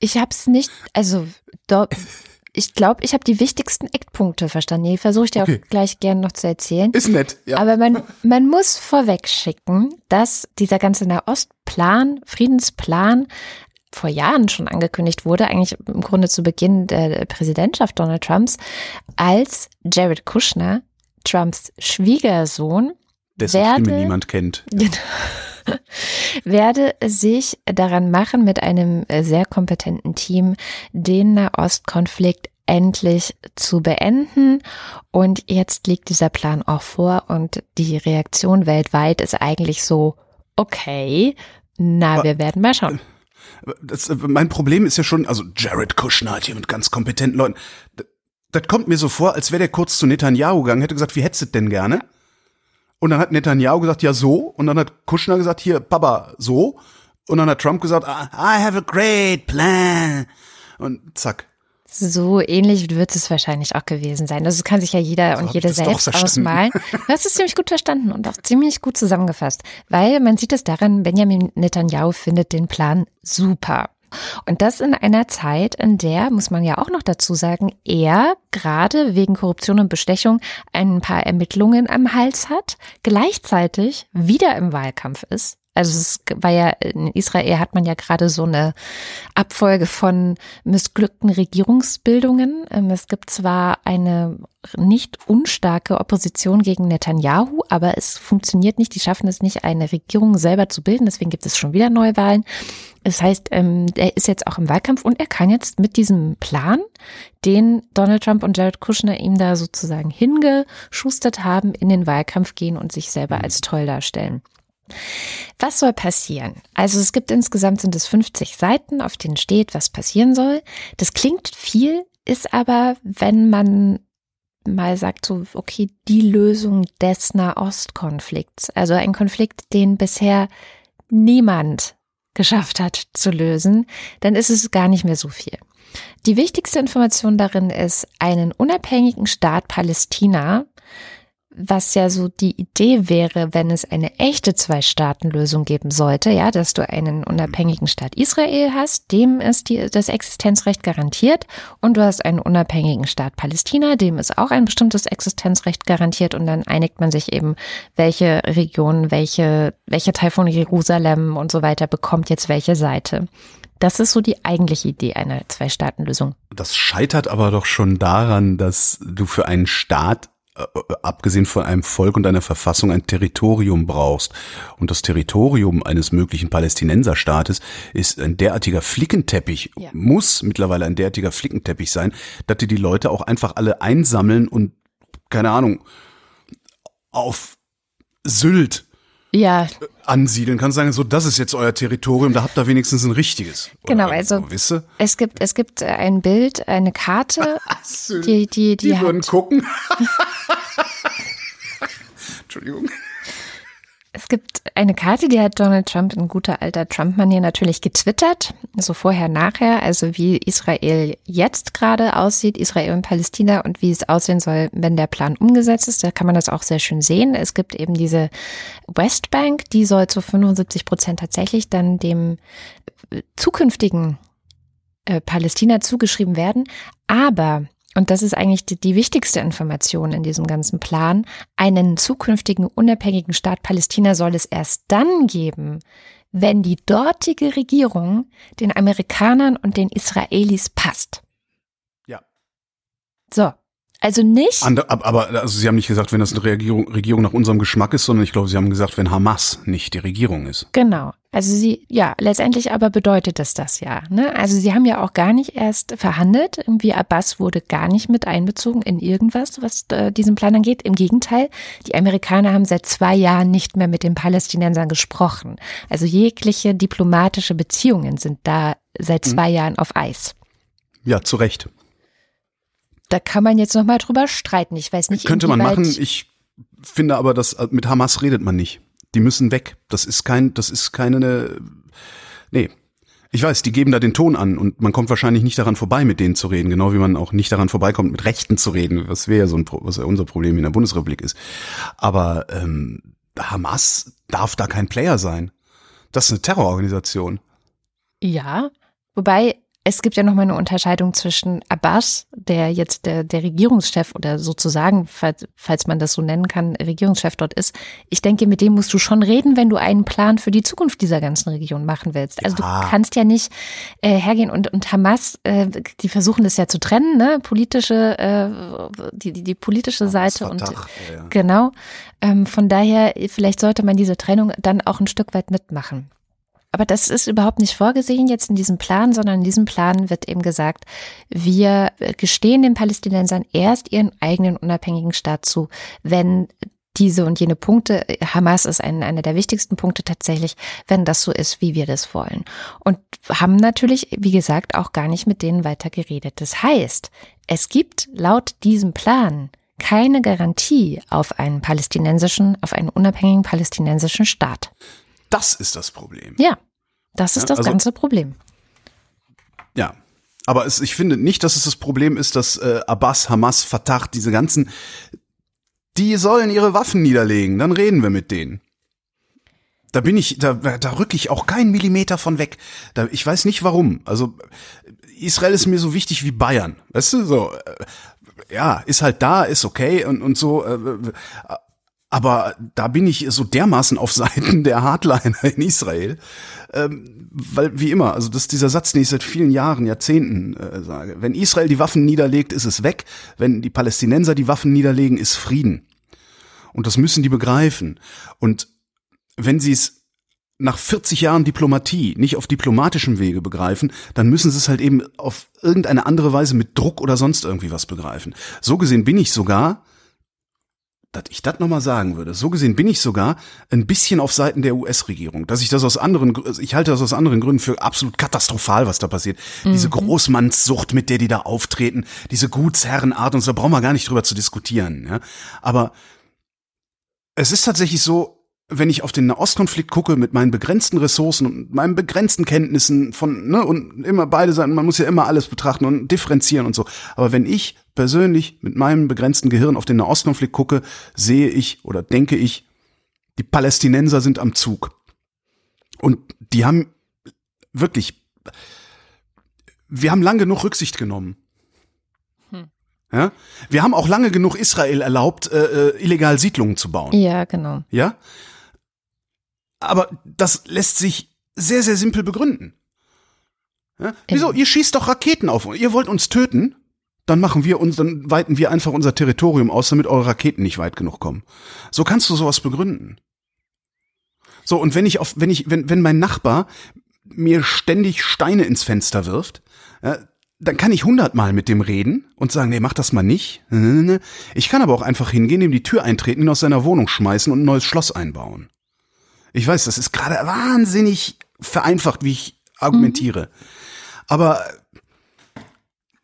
Ich habe es nicht, also do, ich glaube, ich habe die wichtigsten Eckpunkte verstanden. Die versuche ich dir okay. auch gleich gerne noch zu erzählen. Ist nett, ja. Aber man, man muss vorweg schicken, dass dieser ganze Nahostplan, Friedensplan, vor Jahren schon angekündigt wurde, eigentlich im Grunde zu Beginn der Präsidentschaft Donald Trumps, als Jared Kushner, Trumps Schwiegersohn, dessen werde, Stimme niemand kennt. Genau. werde sich daran machen, mit einem sehr kompetenten Team den Nahostkonflikt endlich zu beenden. Und jetzt liegt dieser Plan auch vor, und die Reaktion weltweit ist eigentlich so, okay, na, wir werden mal schauen. Das, mein Problem ist ja schon, also Jared Kushner hat hier mit ganz kompetenten Leuten. Das, das kommt mir so vor, als wäre der kurz zu Netanyahu gegangen, hätte gesagt, wie hättest du denn gerne? Ja. Und dann hat Netanyahu gesagt, ja so. Und dann hat Kushner gesagt, hier, Papa, so. Und dann hat Trump gesagt, I have a great plan. Und zack. So ähnlich wird es wahrscheinlich auch gewesen sein. Das kann sich ja jeder also und jede selbst ausmalen. Du hast es ziemlich gut verstanden und auch ziemlich gut zusammengefasst, weil man sieht es daran, Benjamin Netanyahu findet den Plan super. Und das in einer Zeit, in der, muss man ja auch noch dazu sagen, er gerade wegen Korruption und Bestechung ein paar Ermittlungen am Hals hat, gleichzeitig wieder im Wahlkampf ist. Also es war ja, in Israel hat man ja gerade so eine Abfolge von missglückten Regierungsbildungen. Es gibt zwar eine nicht unstarke Opposition gegen Netanyahu, aber es funktioniert nicht. Die schaffen es nicht, eine Regierung selber zu bilden. Deswegen gibt es schon wieder Neuwahlen. Das heißt, er ist jetzt auch im Wahlkampf, und er kann jetzt mit diesem Plan, den Donald Trump und Jared Kushner ihm da sozusagen hingeschustert haben, in den Wahlkampf gehen und sich selber als toll darstellen. Was soll passieren? Also es gibt insgesamt, sind es fünfzig Seiten, auf denen steht, was passieren soll. Das klingt viel, ist aber, wenn man mal sagt, so, okay, die Lösung des Nahostkonflikts, also ein Konflikt, den bisher niemand geschafft hat zu lösen, dann ist es gar nicht mehr so viel. Die wichtigste Information darin ist, einen unabhängigen Staat Palästina, was ja so die Idee wäre, wenn es eine echte Zwei-Staaten-Lösung geben sollte, ja, dass du einen unabhängigen Staat Israel hast, dem ist die, das Existenzrecht garantiert, und du hast einen unabhängigen Staat Palästina, dem ist auch ein bestimmtes Existenzrecht garantiert, und dann einigt man sich eben, welche Region, welche, welcher Teil von Jerusalem und so weiter bekommt jetzt welche Seite. Das ist so die eigentliche Idee einer Zwei-Staaten-Lösung. Das scheitert aber doch schon daran, dass du für einen Staat, abgesehen von einem Volk und einer Verfassung, ein Territorium brauchst. Und das Territorium eines möglichen Palästinenserstaates ist ein derartiger Flickenteppich, ja. muss mittlerweile ein derartiger Flickenteppich sein, dass die die Leute auch einfach alle einsammeln und, keine Ahnung, auf Sylt ja. ansiedeln kannst, sagen, so, das ist jetzt euer Territorium, da habt ihr wenigstens ein richtiges. Genau, oder, also wisse? es gibt es gibt ein Bild, eine Karte, die die die, die würden gucken. Entschuldigung. Es gibt eine Karte, die hat Donald Trump in guter alter Trump-Manier natürlich getwittert, so vorher, nachher, also wie Israel jetzt gerade aussieht, Israel und Palästina, und wie es aussehen soll, wenn der Plan umgesetzt ist. Da kann man das auch sehr schön sehen. Es gibt eben diese Westbank, die soll zu fünfundsiebzig Prozent tatsächlich dann dem zukünftigen äh, Palästina zugeschrieben werden, aber... Und das ist eigentlich die, die wichtigste Information in diesem ganzen Plan. Einen zukünftigen unabhängigen Staat Palästina soll es erst dann geben, wenn die dortige Regierung den Amerikanern und den Israelis passt. Ja. So, also nicht. Ander, aber also Sie haben nicht gesagt, wenn das eine Regierung, Regierung nach unserem Geschmack ist, sondern ich glaube, Sie haben gesagt, wenn Hamas nicht die Regierung ist. Genau. Also sie, ja, letztendlich aber bedeutet das das ja, ne? Also sie haben ja auch gar nicht erst verhandelt. Irgendwie Abbas wurde gar nicht mit einbezogen in irgendwas, was äh, diesen Plan angeht. Im Gegenteil, die Amerikaner haben seit zwei Jahren nicht mehr mit den Palästinensern gesprochen. Also jegliche diplomatische Beziehungen sind da seit zwei mhm. Jahren auf Eis. Ja, zu Recht. Da kann man jetzt nochmal drüber streiten. Ich weiß nicht, könnte man machen. Ich finde aber, dass mit Hamas redet man nicht. Die müssen weg. Das ist kein, das ist keine, nee. Ich weiß, die geben da den Ton an und man kommt wahrscheinlich nicht daran vorbei, mit denen zu reden, genau wie man auch nicht daran vorbeikommt, mit Rechten zu reden, was wir ja so ein, was ja unser Problem in der Bundesrepublik ist. Aber ähm, Hamas darf da kein Player sein. Das ist eine Terrororganisation. Ja, wobei es gibt ja nochmal eine Unterscheidung zwischen Abbas, der jetzt der, der Regierungschef oder sozusagen, falls, falls man das so nennen kann, Regierungschef dort ist. Ich denke, mit dem musst du schon reden, wenn du einen Plan für die Zukunft dieser ganzen Region machen willst. Also ja. Du kannst ja nicht äh, hergehen und, und Hamas, äh, die versuchen das ja zu trennen, ne? Politische, äh, die, die, die politische ja, Seite und Fatah, ja. Genau. Ähm, von daher, vielleicht sollte man diese Trennung dann auch ein Stück weit mitmachen. Aber das ist überhaupt nicht vorgesehen jetzt in diesem Plan, sondern in diesem Plan wird eben gesagt, wir gestehen den Palästinensern erst ihren eigenen unabhängigen Staat zu, wenn diese und jene Punkte, Hamas ist ein, einer der wichtigsten Punkte tatsächlich, wenn das so ist, wie wir das wollen. Und haben natürlich, wie gesagt, auch gar nicht mit denen weiter geredet. Das heißt, es gibt laut diesem Plan keine Garantie auf einen palästinensischen, auf einen unabhängigen palästinensischen Staat. Das ist das Problem. Ja, das ist ja, das also, ganze Problem. Ja, aber es, ich finde nicht, dass es das Problem ist, dass äh, Abbas, Hamas, Fatah, diese ganzen, die sollen ihre Waffen niederlegen, dann reden wir mit denen. Da bin ich, da, da rücke ich auch keinen Millimeter von weg. Da, ich weiß nicht warum. Also Israel ist mir so wichtig wie Bayern, weißt du, so, äh, ja, ist halt da, ist okay und, und so, äh, äh, aber da bin ich so dermaßen auf Seiten der Hardliner in Israel, ähm, weil wie immer, also das ist dieser Satz, den ich seit vielen Jahren, Jahrzehnten äh, sage. Wenn Israel die Waffen niederlegt, ist es weg. Wenn die Palästinenser die Waffen niederlegen, ist Frieden. Und das müssen die begreifen. Und wenn sie es nach vierzig Jahren Diplomatie nicht auf diplomatischem Wege begreifen, dann müssen sie es halt eben auf irgendeine andere Weise mit Druck oder sonst irgendwie was begreifen. So gesehen bin ich sogar... dass ich das nochmal sagen würde. So gesehen bin ich sogar ein bisschen auf Seiten der U S-Regierung, dass ich das aus anderen, ich halte das aus anderen Gründen für absolut katastrophal, was da passiert. Mhm. Diese Großmannssucht, mit der die da auftreten, diese Gutsherrenart und so, da brauchen wir gar nicht drüber zu diskutieren. Ja? Aber es ist tatsächlich so, wenn ich auf den Nahostkonflikt gucke, mit meinen begrenzten Ressourcen und meinen begrenzten Kenntnissen von, ne, und immer beide Seiten, man muss ja immer alles betrachten und differenzieren und so. Aber wenn ich persönlich mit meinem begrenzten Gehirn auf den Nahostkonflikt gucke, sehe ich oder denke ich, die Palästinenser sind am Zug. Und die haben wirklich, wir haben lang genug Rücksicht genommen. Hm. Ja? Wir haben auch lange genug Israel erlaubt, äh, illegal Siedlungen zu bauen. Ja, genau. Ja? Aber das lässt sich sehr, sehr simpel begründen. Ja? Wieso? Ihr schießt doch Raketen auf uns. Ihr wollt uns töten? Dann machen wir uns, dann weiten wir einfach unser Territorium aus, damit eure Raketen nicht weit genug kommen. So kannst du sowas begründen. So, und wenn ich auf, wenn ich, wenn, wenn mein Nachbar mir ständig Steine ins Fenster wirft, ja, dann kann ich hundertmal mit dem reden und sagen, nee, mach das mal nicht. Ich kann aber auch einfach hingehen, ihm die Tür eintreten, ihn aus seiner Wohnung schmeißen und ein neues Schloss einbauen. Ich weiß, das ist gerade wahnsinnig vereinfacht, wie ich argumentiere. Mhm. Aber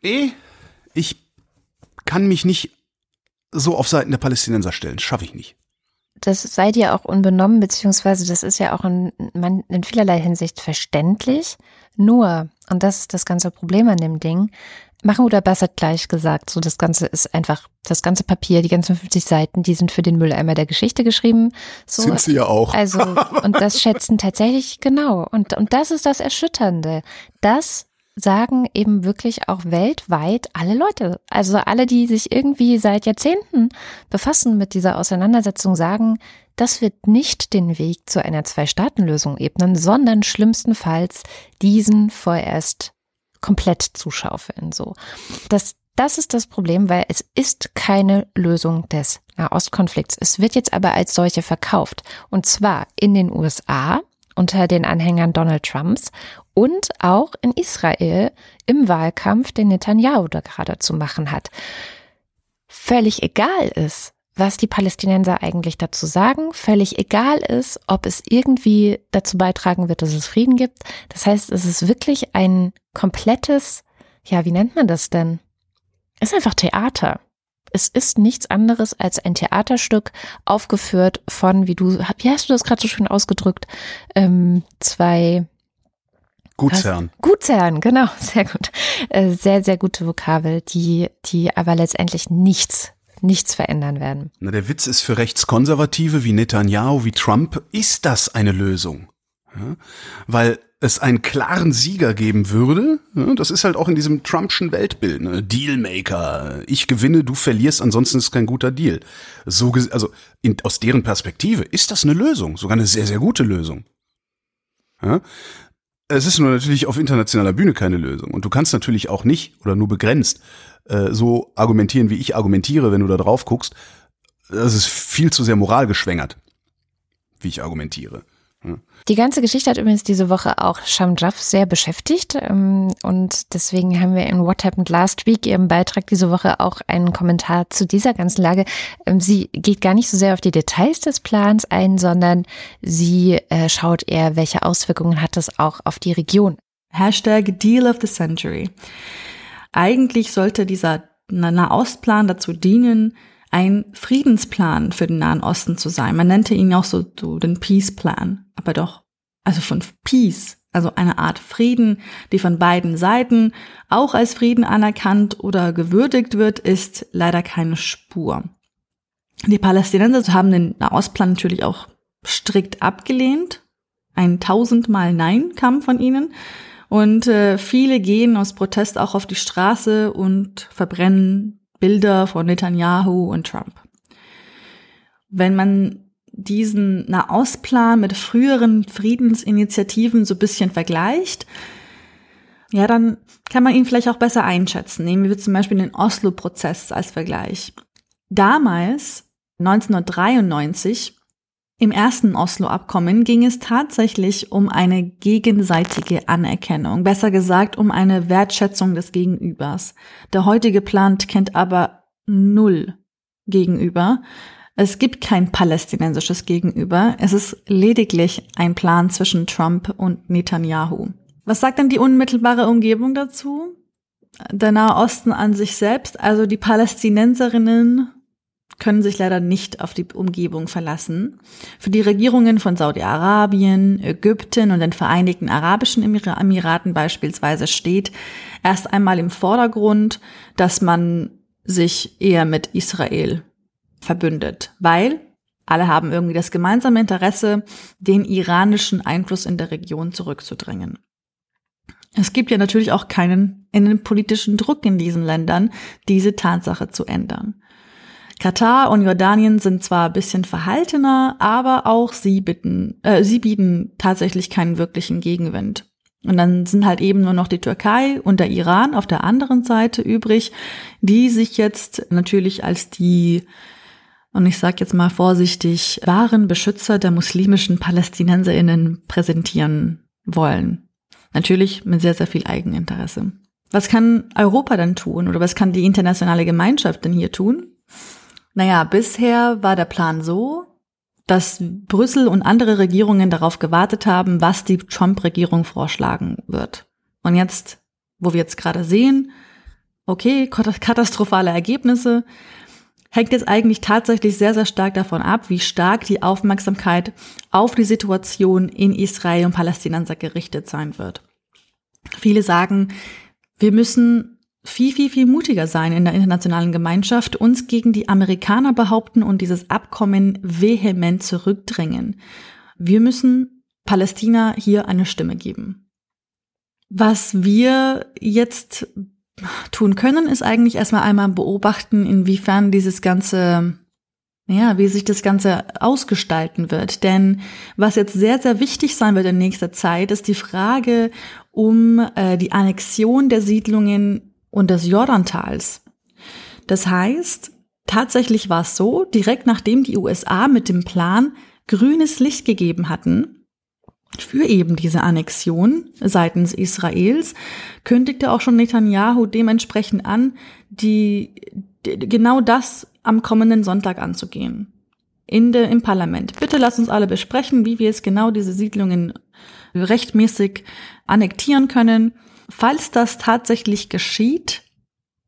nee, ich kann mich nicht so auf Seiten der Palästinenser stellen. Das schaffe ich nicht. Das sei dir auch unbenommen, beziehungsweise das ist ja auch in, in vielerlei Hinsicht verständlich. Nur, und das ist das ganze Problem an dem Ding, Mahmoud Abbas hat gleich gesagt, so das Ganze ist einfach, das ganze Papier, die ganzen fünfzig Seiten, die sind für den Mülleimer der Geschichte geschrieben. So, sind sie ja auch. Also, und das schätzen tatsächlich, genau. Und, und das ist das Erschütternde. Das sagen eben wirklich auch weltweit alle Leute. Also alle, die sich irgendwie seit Jahrzehnten befassen mit dieser Auseinandersetzung, sagen, das wird nicht den Weg zu einer Zwei-Staaten-Lösung ebnen, sondern schlimmstenfalls diesen vorerst komplett zuschaufeln. So. Das, das ist das Problem, weil es ist keine Lösung des Nahostkonflikts. Es wird jetzt aber als solche verkauft. Und zwar in den U S A unter den Anhängern Donald Trumps und auch in Israel im Wahlkampf, den Netanyahu da gerade zu machen hat. Völlig egal ist, was die Palästinenser eigentlich dazu sagen, völlig egal ist, ob es irgendwie dazu beitragen wird, dass es Frieden gibt. Das heißt, es ist wirklich ein komplettes, ja, wie nennt man das denn? Es ist einfach Theater. Es ist nichts anderes als ein Theaterstück, aufgeführt von, wie du, wie hast du das gerade so schön ausgedrückt, ähm, zwei Gutsherren. Gutsherren, genau, sehr gut. Sehr, sehr gute Vokabel, die, die aber letztendlich nichts nichts verändern werden. Na, der Witz ist, für Rechtskonservative wie Netanyahu, wie Trump, ist das eine Lösung. Ja? Weil es einen klaren Sieger geben würde, ja? Das ist halt auch in diesem Trumpschen Weltbild, ne? Dealmaker, ich gewinne, du verlierst, ansonsten ist kein guter Deal. So, also in, aus deren Perspektive ist das eine Lösung, sogar eine sehr, sehr gute Lösung. Ja? Es ist nur natürlich auf internationaler Bühne keine Lösung. Und du kannst natürlich auch nicht oder nur begrenzt äh, so argumentieren, wie ich argumentiere, wenn du da drauf guckst. Das ist viel zu sehr moralgeschwängert, wie ich argumentiere. Ja. Die ganze Geschichte hat übrigens diese Woche auch Sham Jaff sehr beschäftigt. Ähm, und deswegen haben wir in What Happened Last Week, ihrem Beitrag diese Woche, auch einen Kommentar zu dieser ganzen Lage. Ähm, sie geht gar nicht so sehr auf die Details des Plans ein, sondern sie äh, schaut eher, welche Auswirkungen hat es auch auf die Region. Hashtag Deal of the Century. Eigentlich sollte dieser Nahostplan dazu dienen, ein Friedensplan für den Nahen Osten zu sein. Man nannte ihn auch so, so den Peace-Plan, aber doch, also von Peace, also eine Art Frieden, die von beiden Seiten auch als Frieden anerkannt oder gewürdigt wird, ist leider keine Spur. Die Palästinenser haben den Nahostplan natürlich auch strikt abgelehnt. Ein tausendmal Nein kam von ihnen. Und äh, viele gehen aus Protest auch auf die Straße und verbrennen Bilder von Netanyahu und Trump. Wenn man diesen Nahostplan mit früheren Friedensinitiativen so ein bisschen vergleicht, ja, dann kann man ihn vielleicht auch besser einschätzen. Nehmen wir zum Beispiel den Oslo-Prozess als Vergleich. Damals, neunzehnhundertdreiundneunzig, im ersten Oslo-Abkommen ging es tatsächlich um eine gegenseitige Anerkennung, besser gesagt um eine Wertschätzung des Gegenübers. Der heutige Plan kennt aber null Gegenüber. Es gibt kein palästinensisches Gegenüber. Es ist lediglich ein Plan zwischen Trump und Netanyahu. Was sagt denn die unmittelbare Umgebung dazu? Der Nahe Osten an sich selbst, also die Palästinenserinnen können sich leider nicht auf die Umgebung verlassen. Für die Regierungen von Saudi-Arabien, Ägypten und den Vereinigten Arabischen Emiraten beispielsweise steht erst einmal im Vordergrund, dass man sich eher mit Israel verbündet, weil alle haben irgendwie das gemeinsame Interesse, den iranischen Einfluss in der Region zurückzudrängen. Es gibt ja natürlich auch keinen innenpolitischen Druck in diesen Ländern, diese Tatsache zu ändern. Katar und Jordanien sind zwar ein bisschen verhaltener, aber auch sie bitten, äh, sie bieten tatsächlich keinen wirklichen Gegenwind. Und dann sind halt eben nur noch die Türkei und der Iran auf der anderen Seite übrig, die sich jetzt natürlich als die, und ich sag jetzt mal vorsichtig, wahren Beschützer der muslimischen PalästinenserInnen präsentieren wollen. Natürlich mit sehr, sehr viel Eigeninteresse. Was kann Europa dann tun oder was kann die internationale Gemeinschaft denn hier tun? Naja, bisher war der Plan so, dass Brüssel und andere Regierungen darauf gewartet haben, was die Trump-Regierung vorschlagen wird. Und jetzt, wo wir jetzt gerade sehen, okay, katastrophale Ergebnisse, hängt jetzt eigentlich tatsächlich sehr, sehr stark davon ab, wie stark die Aufmerksamkeit auf die Situation in Israel und Palästinenser gerichtet sein wird. Viele sagen, wir müssen viel, viel, viel mutiger sein in der internationalen Gemeinschaft, uns gegen die Amerikaner behaupten und dieses Abkommen vehement zurückdrängen. Wir müssen Palästina hier eine Stimme geben. Was wir jetzt tun können, ist eigentlich erstmal einmal beobachten, inwiefern dieses ganze, ja, wie sich das Ganze ausgestalten wird. Denn was jetzt sehr, sehr wichtig sein wird in nächster Zeit, ist die Frage um äh, die Annexion der Siedlungen und des Jordantals. Das heißt, tatsächlich war es so, direkt nachdem die U S A mit dem Plan grünes Licht gegeben hatten, für eben diese Annexion seitens Israels, kündigte auch schon Netanyahu dementsprechend an, die genau das am kommenden Sonntag anzugehen. In de, im Parlament. Bitte lasst uns alle besprechen, wie wir es genau diese Siedlungen rechtmäßig annektieren können. Falls das tatsächlich geschieht,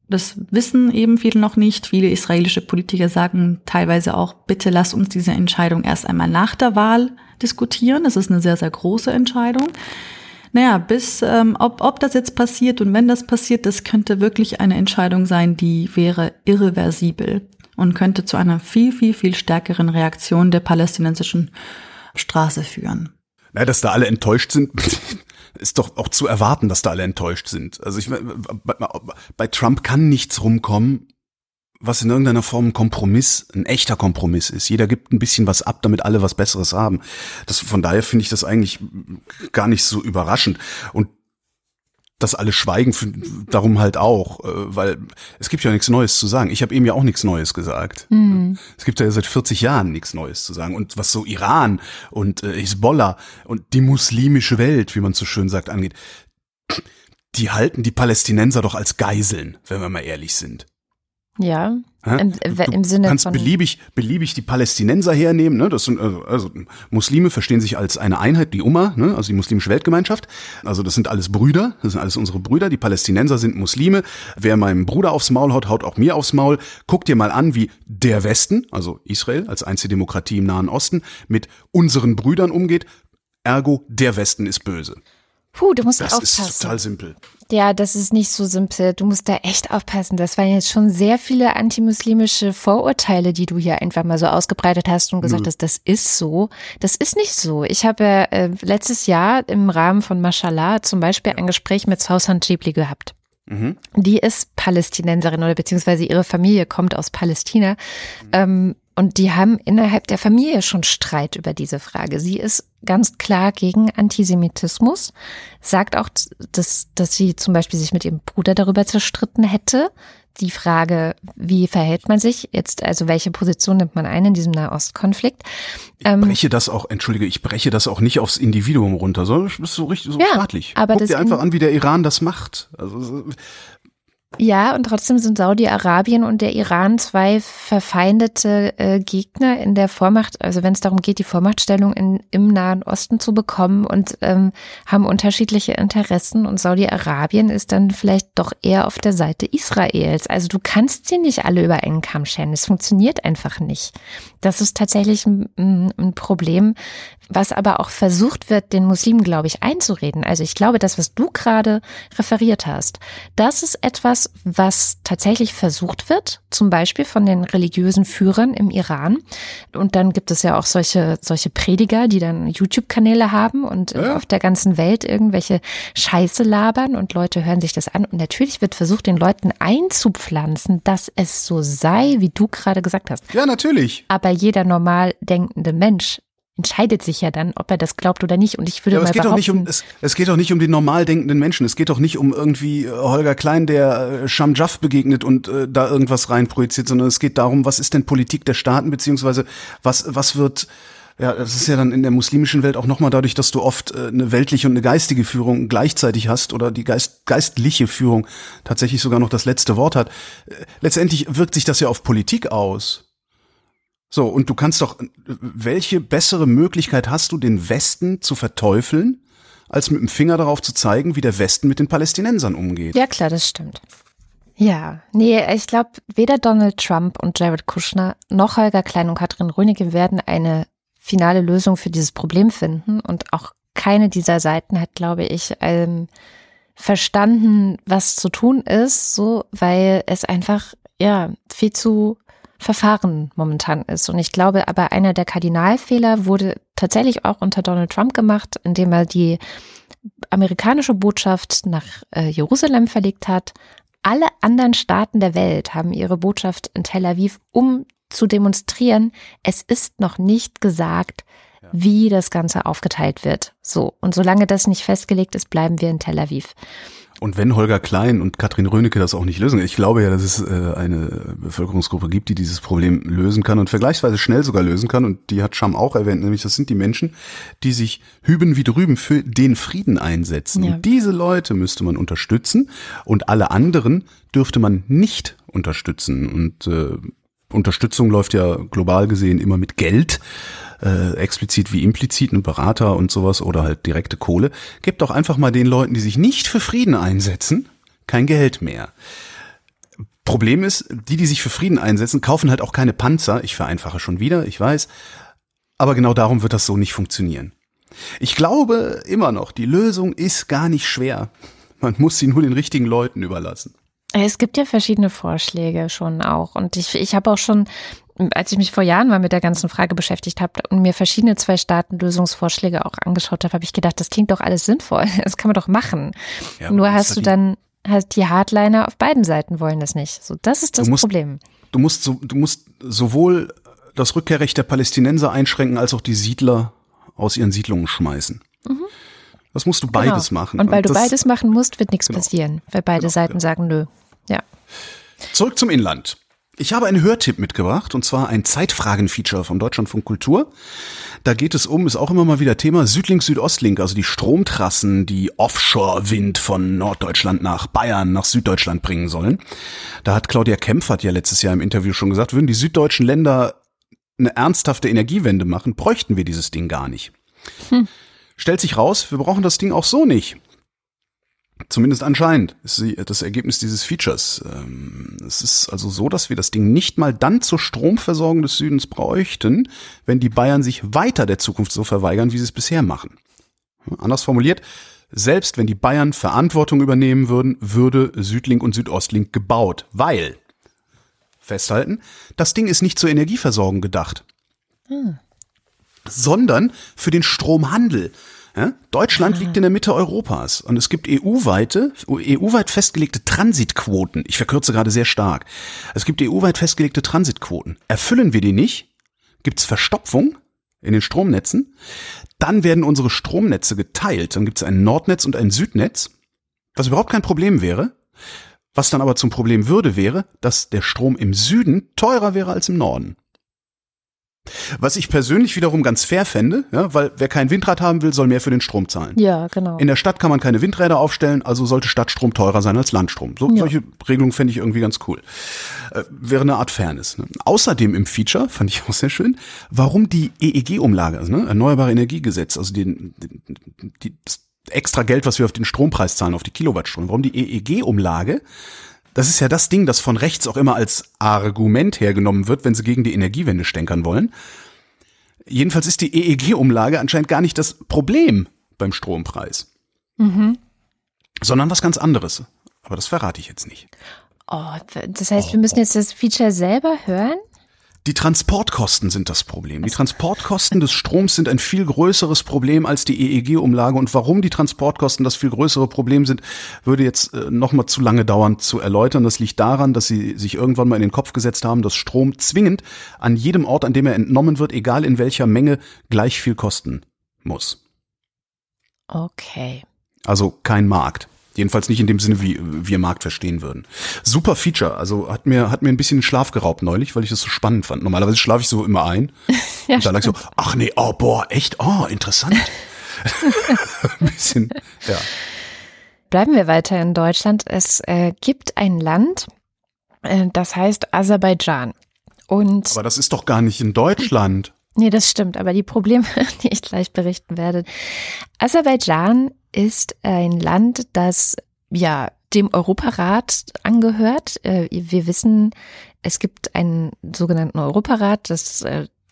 das wissen eben viele noch nicht. Viele israelische Politiker sagen teilweise auch, bitte lasst uns diese Entscheidung erst einmal nach der Wahl diskutieren. Das ist eine sehr, sehr große Entscheidung. Naja, bis, ähm, ob, ob das jetzt passiert und wenn das passiert, das könnte wirklich eine Entscheidung sein, die wäre irreversibel und könnte zu einer viel, viel, viel stärkeren Reaktion der palästinensischen Straße führen. Na, dass da alle enttäuscht sind, ist doch auch zu erwarten, dass da alle enttäuscht sind. Also ich bei Trump kann nichts rumkommen, was in irgendeiner Form ein Kompromiss, ein echter Kompromiss ist. Jeder gibt ein bisschen was ab, damit alle was Besseres haben. Das, von daher finde ich das eigentlich gar nicht so überraschend. Und dass alle schweigen, darum halt auch, weil es gibt ja nichts Neues zu sagen. Ich habe eben ja auch nichts Neues gesagt. Mhm. Es gibt ja seit vierzig Jahren nichts Neues zu sagen. Und was so Iran und Hisbollah und die muslimische Welt, wie man so schön sagt, angeht, die halten die Palästinenser doch als Geiseln, wenn wir mal ehrlich sind. Ja, im, im Sinne von... Du kannst beliebig, beliebig die Palästinenser hernehmen, ne? Das sind, also, also Muslime verstehen sich als eine Einheit, die Umma, ne? Also die muslimische Weltgemeinschaft. Also das sind alles Brüder, das sind alles unsere Brüder. Die Palästinenser sind Muslime. Wer meinem Bruder aufs Maul haut, haut auch mir aufs Maul. Guck dir mal an, wie der Westen, also Israel als einzige Demokratie im Nahen Osten, mit unseren Brüdern umgeht. Ergo, der Westen ist böse. Puh, du musst das aufpassen. Das ist total simpel. Ja, das ist nicht so simpel. Du musst da echt aufpassen. Das waren jetzt schon sehr viele antimuslimische Vorurteile, die du hier einfach mal so ausgebreitet hast und gesagt Nö. hast, das ist so. Das ist nicht so. Ich habe äh, letztes Jahr im Rahmen von Mashallah zum Beispiel ein Gespräch mit Saussan Djebli gehabt. Mhm. Die ist Palästinenserin oder beziehungsweise ihre Familie kommt aus Palästina. Mhm. Ähm, Und die haben innerhalb der Familie schon Streit über diese Frage. Sie ist ganz klar gegen Antisemitismus, sagt auch, dass, dass sie zum Beispiel sich mit ihrem Bruder darüber zerstritten hätte. Die Frage, wie verhält man sich jetzt, also welche Position nimmt man ein in diesem Nahostkonflikt? Ich ähm, breche das auch, entschuldige, ich breche das auch nicht aufs Individuum runter, sondern das ist so richtig so ja, staatlich. Aber guck das dir einfach an, wie der Iran das macht. Also ja, und trotzdem sind Saudi-Arabien und der Iran zwei verfeindete äh, Gegner in der Vormacht, also wenn es darum geht, die Vormachtstellung in, im Nahen Osten zu bekommen und ähm, haben unterschiedliche Interessen und Saudi-Arabien ist dann vielleicht doch eher auf der Seite Israels. Also du kannst sie nicht alle über einen Kamm scheren, es funktioniert einfach nicht. Das ist tatsächlich ein, ein Problem, was aber auch versucht wird, den Muslimen, glaube ich, einzureden. Also ich glaube, das, was du gerade referiert hast, das ist etwas, was tatsächlich versucht wird, zum Beispiel von den religiösen Führern im Iran. Und dann gibt es ja auch solche, solche Prediger, die dann YouTube-Kanäle haben und ja. auf der ganzen Welt irgendwelche Scheiße labern und Leute hören sich das an. Und natürlich wird versucht, den Leuten einzupflanzen, dass es so sei, wie du gerade gesagt hast. Ja, natürlich. Aber jeder normal denkende Mensch entscheidet sich ja dann, ob er das glaubt oder nicht. Und ich würde ja, mal behaupten, nicht um, es, es geht doch nicht um den normal denkenden Menschen. Es geht doch nicht um irgendwie Holger Klein, der äh, Sham Jaff begegnet und äh, da irgendwas reinprojiziert, sondern es geht darum, was ist denn Politik der Staaten, beziehungsweise was was wird, ja, das ist ja dann in der muslimischen Welt auch nochmal dadurch, dass du oft äh, eine weltliche und eine geistige Führung gleichzeitig hast oder die Geist, geistliche Führung tatsächlich sogar noch das letzte Wort hat. Äh, letztendlich wirkt sich das ja auf Politik aus. So, und du kannst doch, welche bessere Möglichkeit hast du, den Westen zu verteufeln, als mit dem Finger darauf zu zeigen, wie der Westen mit den Palästinensern umgeht? Ja, klar, das stimmt. Ja, nee, ich glaube, weder Donald Trump und Jared Kushner noch Holger Klein und Katrin Rönecke werden eine finale Lösung für dieses Problem finden. Und auch keine dieser Seiten hat, glaube ich, ähm, verstanden, was zu tun ist, so, weil es einfach, ja, viel zu Verfahren momentan ist. Und ich glaube aber, einer der Kardinalfehler wurde tatsächlich auch unter Donald Trump gemacht, indem er die amerikanische Botschaft nach äh, Jerusalem verlegt hat. Alle anderen Staaten der Welt haben ihre Botschaft in Tel Aviv, um zu demonstrieren, es ist noch nicht gesagt, ja. wie das Ganze aufgeteilt wird. So. Und solange das nicht festgelegt ist, bleiben wir in Tel Aviv. Und wenn Holger Klein und Katrin Rönecke das auch nicht lösen, ich glaube ja, dass es äh, eine Bevölkerungsgruppe gibt, die dieses Problem lösen kann und vergleichsweise schnell sogar lösen kann, und die hat Scham auch erwähnt, nämlich das sind die Menschen, die sich hüben wie drüben für den Frieden einsetzen. Ja. Und diese Leute müsste man unterstützen und alle anderen dürfte man nicht unterstützen. Und äh, Unterstützung läuft ja global gesehen immer mit Geld, äh, explizit wie implizit, und Berater und sowas oder halt direkte Kohle. Gebt doch einfach mal den Leuten, die sich nicht für Frieden einsetzen, kein Geld mehr. Problem ist, die, die sich für Frieden einsetzen, kaufen halt auch keine Panzer. Ich vereinfache schon wieder, ich weiß. Aber genau darum wird das so nicht funktionieren. Ich glaube immer noch, die Lösung ist gar nicht schwer. Man muss sie nur den richtigen Leuten überlassen. Es gibt ja verschiedene Vorschläge schon auch, und ich, ich habe auch schon, als ich mich vor Jahren mal mit der ganzen Frage beschäftigt habe und mir verschiedene Zwei-Staaten-Lösungsvorschläge auch angeschaut habe, habe ich gedacht, das klingt doch alles sinnvoll, das kann man doch machen. Ja, nur hast du dann, halt die Hardliner auf beiden Seiten wollen das nicht. So, das ist das du musst, Problem. Du musst, so, du musst sowohl das Rückkehrrecht der Palästinenser einschränken, als auch die Siedler aus ihren Siedlungen schmeißen. Mhm. Das musst du beides genau. machen. Und weil und du das, beides machen musst, wird nichts genau. passieren, weil beide genau, Seiten ja. sagen nö. Ja. Zurück zum Inland. Ich habe einen Hörtipp mitgebracht, und zwar ein Zeitfragen-Feature vom Deutschlandfunk Kultur. Da geht es um, ist auch immer mal wieder Thema, Südlink, Südostlink, also die Stromtrassen, die Offshore-Wind von Norddeutschland nach Bayern, nach Süddeutschland bringen sollen. Da hat Claudia Kempfert ja letztes Jahr im Interview schon gesagt, würden die süddeutschen Länder eine ernsthafte Energiewende machen, bräuchten wir dieses Ding gar nicht. Hm. Stellt sich raus, wir brauchen das Ding auch so nicht. Zumindest anscheinend ist das Ergebnis dieses Features. Es ist also so, dass wir das Ding nicht mal dann zur Stromversorgung des Südens bräuchten, wenn die Bayern sich weiter der Zukunft so verweigern, wie sie es bisher machen. Anders formuliert, selbst wenn die Bayern Verantwortung übernehmen würden, würde Südlink und Südostlink gebaut, weil, festhalten, das Ding ist nicht zur Energieversorgung gedacht. Hm. Sondern für den Stromhandel. Ja? Deutschland ah. liegt in der Mitte Europas, und es gibt E U-weite, E U-weit festgelegte Transitquoten. Ich verkürze gerade sehr stark. Es gibt E U-weit festgelegte Transitquoten. Erfüllen wir die nicht, gibt's Verstopfung in den Stromnetzen. Dann werden unsere Stromnetze geteilt. Dann gibt's ein Nordnetz und ein Südnetz, was überhaupt kein Problem wäre. Was dann aber zum Problem würde, wäre, dass der Strom im Süden teurer wäre als im Norden. Was ich persönlich wiederum ganz fair fände, ja, weil wer kein Windrad haben will, soll mehr für den Strom zahlen. Ja, genau. In der Stadt kann man keine Windräder aufstellen, also sollte Stadtstrom teurer sein als Landstrom. So, ja. Solche Regelungen fände ich irgendwie ganz cool. Äh, wäre eine Art Fairness. Ne? Außerdem im Feature, fand ich auch sehr schön, warum die E E G-Umlage, also, ne, Erneuerbare Energiegesetz, also den, den, die, das extra Geld, was wir auf den Strompreis zahlen, auf die Kilowattstunden, warum die E E G-Umlage, das ist ja das Ding, das von rechts auch immer als Argument hergenommen wird, wenn sie gegen die Energiewende stänkern wollen. Jedenfalls ist die E E G-Umlage anscheinend gar nicht das Problem beim Strompreis. Mhm. Sondern was ganz anderes. Aber das verrate ich jetzt nicht. Oh, das heißt, oh. wir müssen jetzt das Feature selber hören? Die Transportkosten sind das Problem. Die Transportkosten des Stroms sind ein viel größeres Problem als die E E G-Umlage. Und warum die Transportkosten das viel größere Problem sind, würde jetzt äh, noch mal zu lange dauern zu erläutern. Das liegt daran, dass sie sich irgendwann mal in den Kopf gesetzt haben, dass Strom zwingend an jedem Ort, an dem er entnommen wird, egal in welcher Menge, gleich viel kosten muss. Okay. Also kein Markt. Jedenfalls nicht in dem Sinne, wie wir Markt verstehen würden. Super Feature. Also hat mir hat mir ein bisschen den Schlaf geraubt neulich, weil ich das so spannend fand. Normalerweise schlafe ich so immer ein. Ja, und da lag ich so, ach nee, oh boah, echt, oh, interessant. Ein bisschen, ja. Bleiben wir weiter in Deutschland. Es äh, gibt ein Land, äh, das heißt Aserbaidschan. Und aber das ist doch gar nicht in Deutschland. Nee, das stimmt. Aber die Probleme, die ich gleich berichten werde. Aserbaidschan ist ein Land, das ja dem Europarat angehört. Wir wissen, es gibt einen sogenannten Europarat. Das,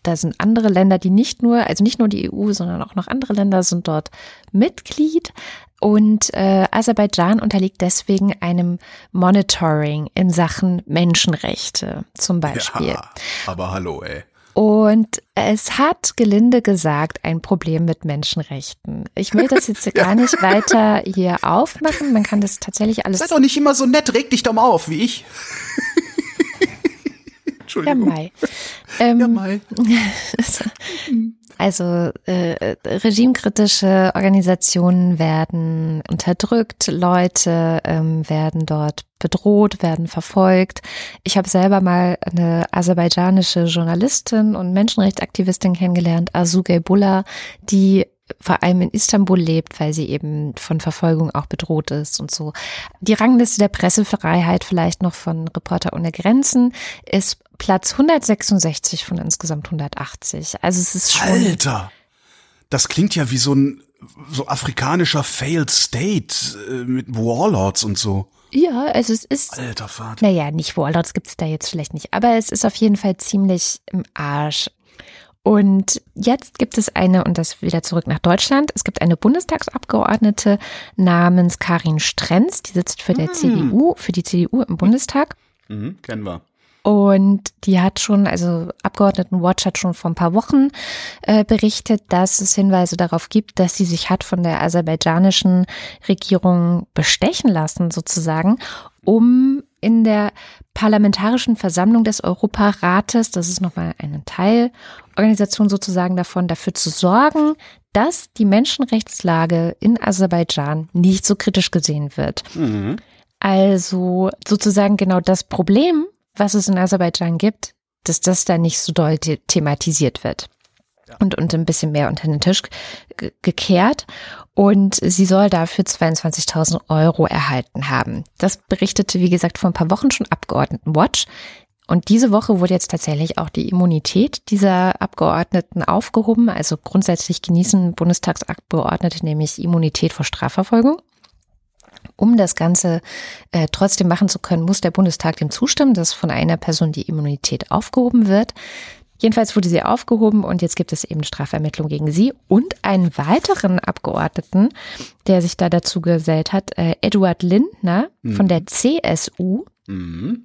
da sind andere Länder, die nicht nur, also nicht nur die E U, sondern auch noch andere Länder sind dort Mitglied. Und äh, Aserbaidschan unterliegt deswegen einem Monitoring in Sachen Menschenrechte zum Beispiel. Ja, aber hallo, ey. Und es hat, gelinde gesagt, ein Problem mit Menschenrechten. Ich will das jetzt hier ja. gar nicht weiter hier aufmachen. Man kann das tatsächlich alles... Sei doch nicht immer so nett, reg dich doch mal auf, wie ich. Entschuldigung. Ja, Mai. Ähm, ja, Mai. Also äh, regimekritische Organisationen werden unterdrückt, Leute ähm, werden dort bedroht, werden verfolgt. Ich habe selber mal eine aserbaidschanische Journalistin und Menschenrechtsaktivistin kennengelernt, Arzu Geybulla, die vor allem in Istanbul lebt, weil sie eben von Verfolgung auch bedroht ist und so. Die Rangliste der Pressefreiheit vielleicht noch von Reporter ohne Grenzen ist Platz hundertsechsundsechzig von insgesamt hundertachtzig. Also es ist schon... Alter! Das klingt ja wie so ein so afrikanischer Failed State mit Warlords und so. Ja, also es ist... Alter Vater. Naja, nicht Warlords gibt's da jetzt vielleicht nicht, aber es ist auf jeden Fall ziemlich im Arsch. Und jetzt gibt es eine, und das wieder zurück nach Deutschland, es gibt eine Bundestagsabgeordnete namens Karin Strenz, die sitzt für der C D U, für die C D U im Bundestag. Mhm, kennen wir. Und die hat schon, also Abgeordnetenwatch hat schon vor ein paar Wochen äh, berichtet, dass es Hinweise darauf gibt, dass sie sich hat von der aserbaidschanischen Regierung bestechen lassen sozusagen, um in der Parlamentarischen Versammlung des Europarates, das ist nochmal eine Teilorganisation sozusagen davon, dafür zu sorgen, dass die Menschenrechtslage in Aserbaidschan nicht so kritisch gesehen wird. Mhm. Also sozusagen genau das Problem, was es in Aserbaidschan gibt, dass das da nicht so doll the- thematisiert wird und, und ein bisschen mehr unter den Tisch ge- gekehrt. Und sie soll dafür zweiundzwanzigtausend Euro erhalten haben. Das berichtete, wie gesagt, vor ein paar Wochen schon Abgeordnetenwatch. Und diese Woche wurde jetzt tatsächlich auch die Immunität dieser Abgeordneten aufgehoben. Also grundsätzlich genießen Bundestagsabgeordnete nämlich Immunität vor Strafverfolgung. Um das Ganze äh, trotzdem machen zu können, muss der Bundestag dem zustimmen, dass von einer Person die Immunität aufgehoben wird. Jedenfalls wurde sie aufgehoben und jetzt gibt es eben Strafvermittlung gegen sie und einen weiteren Abgeordneten, der sich da dazu gesellt hat, äh, Eduard Lindner mhm. von der C S U. Mhm.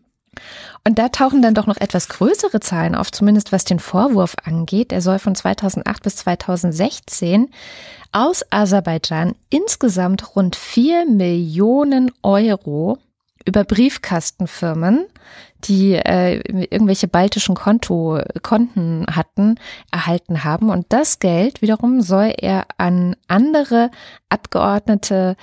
Und da tauchen dann doch noch etwas größere Zahlen auf, zumindest was den Vorwurf angeht. Er soll von zweitausendacht bis zweitausendsechzehn aus Aserbaidschan insgesamt rund vier Millionen Euro über Briefkastenfirmen, die äh, irgendwelche baltischen Konto, Konten hatten, erhalten haben. Und das Geld wiederum soll er an andere Abgeordnete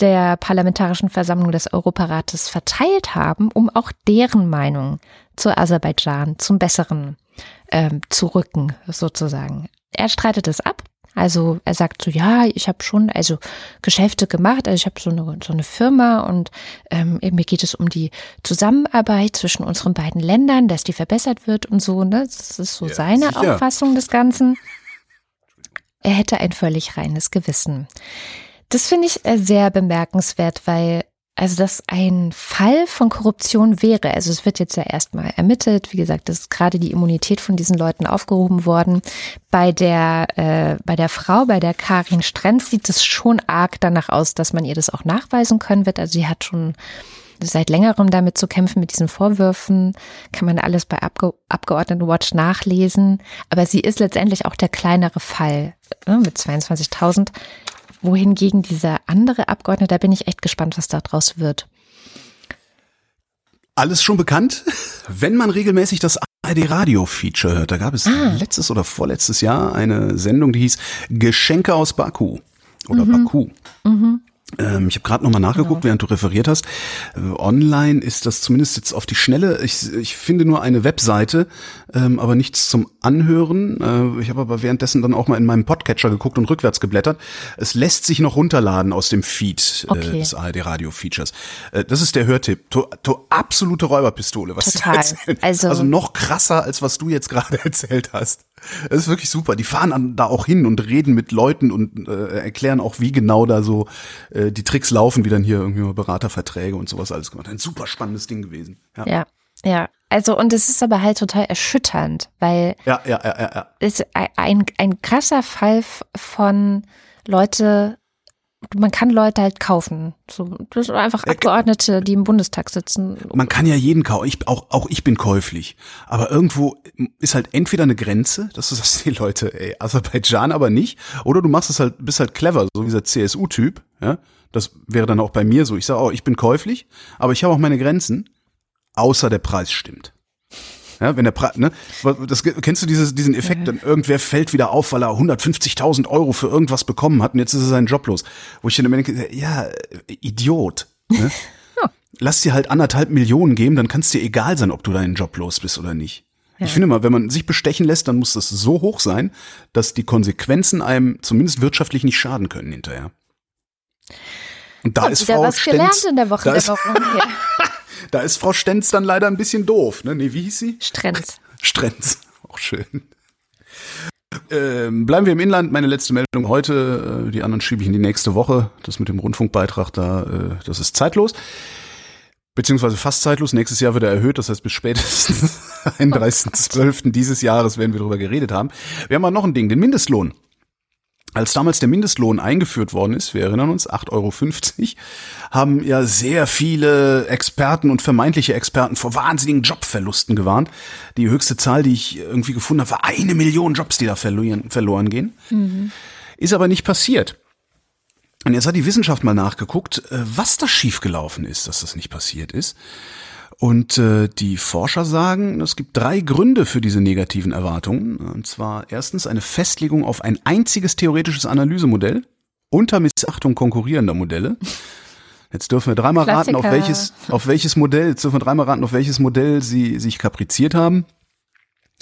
der Parlamentarischen Versammlung des Europarates verteilt haben, um auch deren Meinung zu Aserbaidschan zum Besseren ähm, zu rücken, sozusagen. Er streitet es ab. Also er sagt so, ja, ich habe schon also Geschäfte gemacht, also ich habe so eine, so eine Firma und ähm, mir geht es um die Zusammenarbeit zwischen unseren beiden Ländern, dass die verbessert wird und so. Ne? Das ist so ja, seine sicher. Auffassung des Ganzen. Er hätte ein völlig reines Gewissen. Das finde ich sehr bemerkenswert, weil also das ein Fall von Korruption wäre. Also es wird jetzt ja erstmal ermittelt. Wie gesagt, es ist gerade die Immunität von diesen Leuten aufgehoben worden. Bei der äh, bei der Frau, bei der Karin Strenz sieht es schon arg danach aus, dass man ihr das auch nachweisen können wird. Also sie hat schon seit längerem damit zu kämpfen mit diesen Vorwürfen. Kann man alles bei Abge- Abgeordnetenwatch nachlesen. Aber sie ist letztendlich auch der kleinere Fall, ne, mit zweiundzwanzigtausend. Wohingegen dieser andere Abgeordnete, da bin ich echt gespannt, was da draus wird. Alles schon bekannt, wenn man regelmäßig das A R D-Radio-Feature hört. Da gab es ah. letztes oder vorletztes Jahr eine Sendung, die hieß Geschenke aus Baku oder mhm. Baku. Mhm. Ähm, ich habe gerade nochmal nachgeguckt, genau. während du referiert hast. Äh, online ist das zumindest jetzt auf die Schnelle. Ich, ich finde nur eine Webseite, ähm, aber nichts zum Anhören. Äh, ich habe aber währenddessen dann auch mal in meinem Podcatcher geguckt und rückwärts geblättert. Es lässt sich noch runterladen aus dem Feed äh, okay. des A R D-Radio-Features. Äh, das ist der Hörtipp. To, to absolute Räuberpistole, was Total. Also, also noch krasser, als was du jetzt gerade erzählt hast. Das ist wirklich super. Die fahren an, da auch hin und reden mit Leuten und äh, erklären auch, wie genau da so äh, die Tricks laufen, wie dann hier irgendwie Beraterverträge und sowas alles gemacht. Ein super spannendes Ding gewesen. Ja, ja. ja. Also und es ist aber halt total erschütternd, weil ja, ja, ja, ja, ja. es ein, ein krasser Fall von Leute, man kann Leute halt kaufen. So, das sind einfach Abgeordnete, die im Bundestag sitzen. Man kann ja jeden kaufen. Ich, auch, auch ich bin käuflich. Aber irgendwo ist halt entweder eine Grenze, dass du sagst, die Leute, ey, Aserbaidschan aber nicht. Oder du machst es halt, bist halt clever, so wie dieser C S U-Typ. Ja? Das wäre dann auch bei mir so. Ich sage, oh, ich bin käuflich, aber ich habe auch meine Grenzen, außer der Preis stimmt. Ja, wenn der pra- ne? das, kennst du dieses, diesen Effekt, dann irgendwer fällt wieder auf, weil er hundertfünfzigtausend Euro für irgendwas bekommen hat und jetzt ist er seinen Job los. Wo ich dann immer denke, ja, Idiot. Ne? Ja. Lass dir halt anderthalb Millionen geben, dann kann es dir egal sein, ob du deinen Job los bist oder nicht. Ja. Ich finde mal, wenn man sich bestechen lässt, dann muss das so hoch sein, dass die Konsequenzen einem zumindest wirtschaftlich nicht schaden können hinterher. Und da und ist Frau was Stenz, gelernt in der Woche, da ist, der Woche her. Da ist Frau Stenz dann leider ein bisschen doof. Ne? Nee, wie hieß sie? Strenz. Strenz, auch schön. Ähm, bleiben wir im Inland. Meine letzte Meldung heute, äh, die anderen schiebe ich in die nächste Woche. Das mit dem Rundfunkbeitrag, da, äh, das ist zeitlos. Beziehungsweise fast zeitlos. Nächstes Jahr wird er erhöht. Das heißt, bis spätestens einunddreißigsten zwölften dieses Jahres werden wir darüber geredet haben. Wir haben mal noch ein Ding, den Mindestlohn. Als damals der Mindestlohn eingeführt worden ist, wir erinnern uns, acht Euro fünfzig, haben ja sehr viele Experten und vermeintliche Experten vor wahnsinnigen Jobverlusten gewarnt. Die höchste Zahl, die ich irgendwie gefunden habe, war eine Million Jobs, die da verloren, verloren gehen. Mhm. Ist aber nicht passiert. Und jetzt hat die Wissenschaft mal nachgeguckt, was da schiefgelaufen ist, dass das nicht passiert ist. Und äh, die Forscher sagen, es gibt drei Gründe für diese negativen Erwartungen. Und zwar erstens eine Festlegung auf ein einziges theoretisches Analysemodell unter Missachtung konkurrierender Modelle. Jetzt dürfen wir dreimal raten, auf welches, auf welches Modell, jetzt dürfen wir dreimal raten, auf welches Modell sie sich kapriziert haben.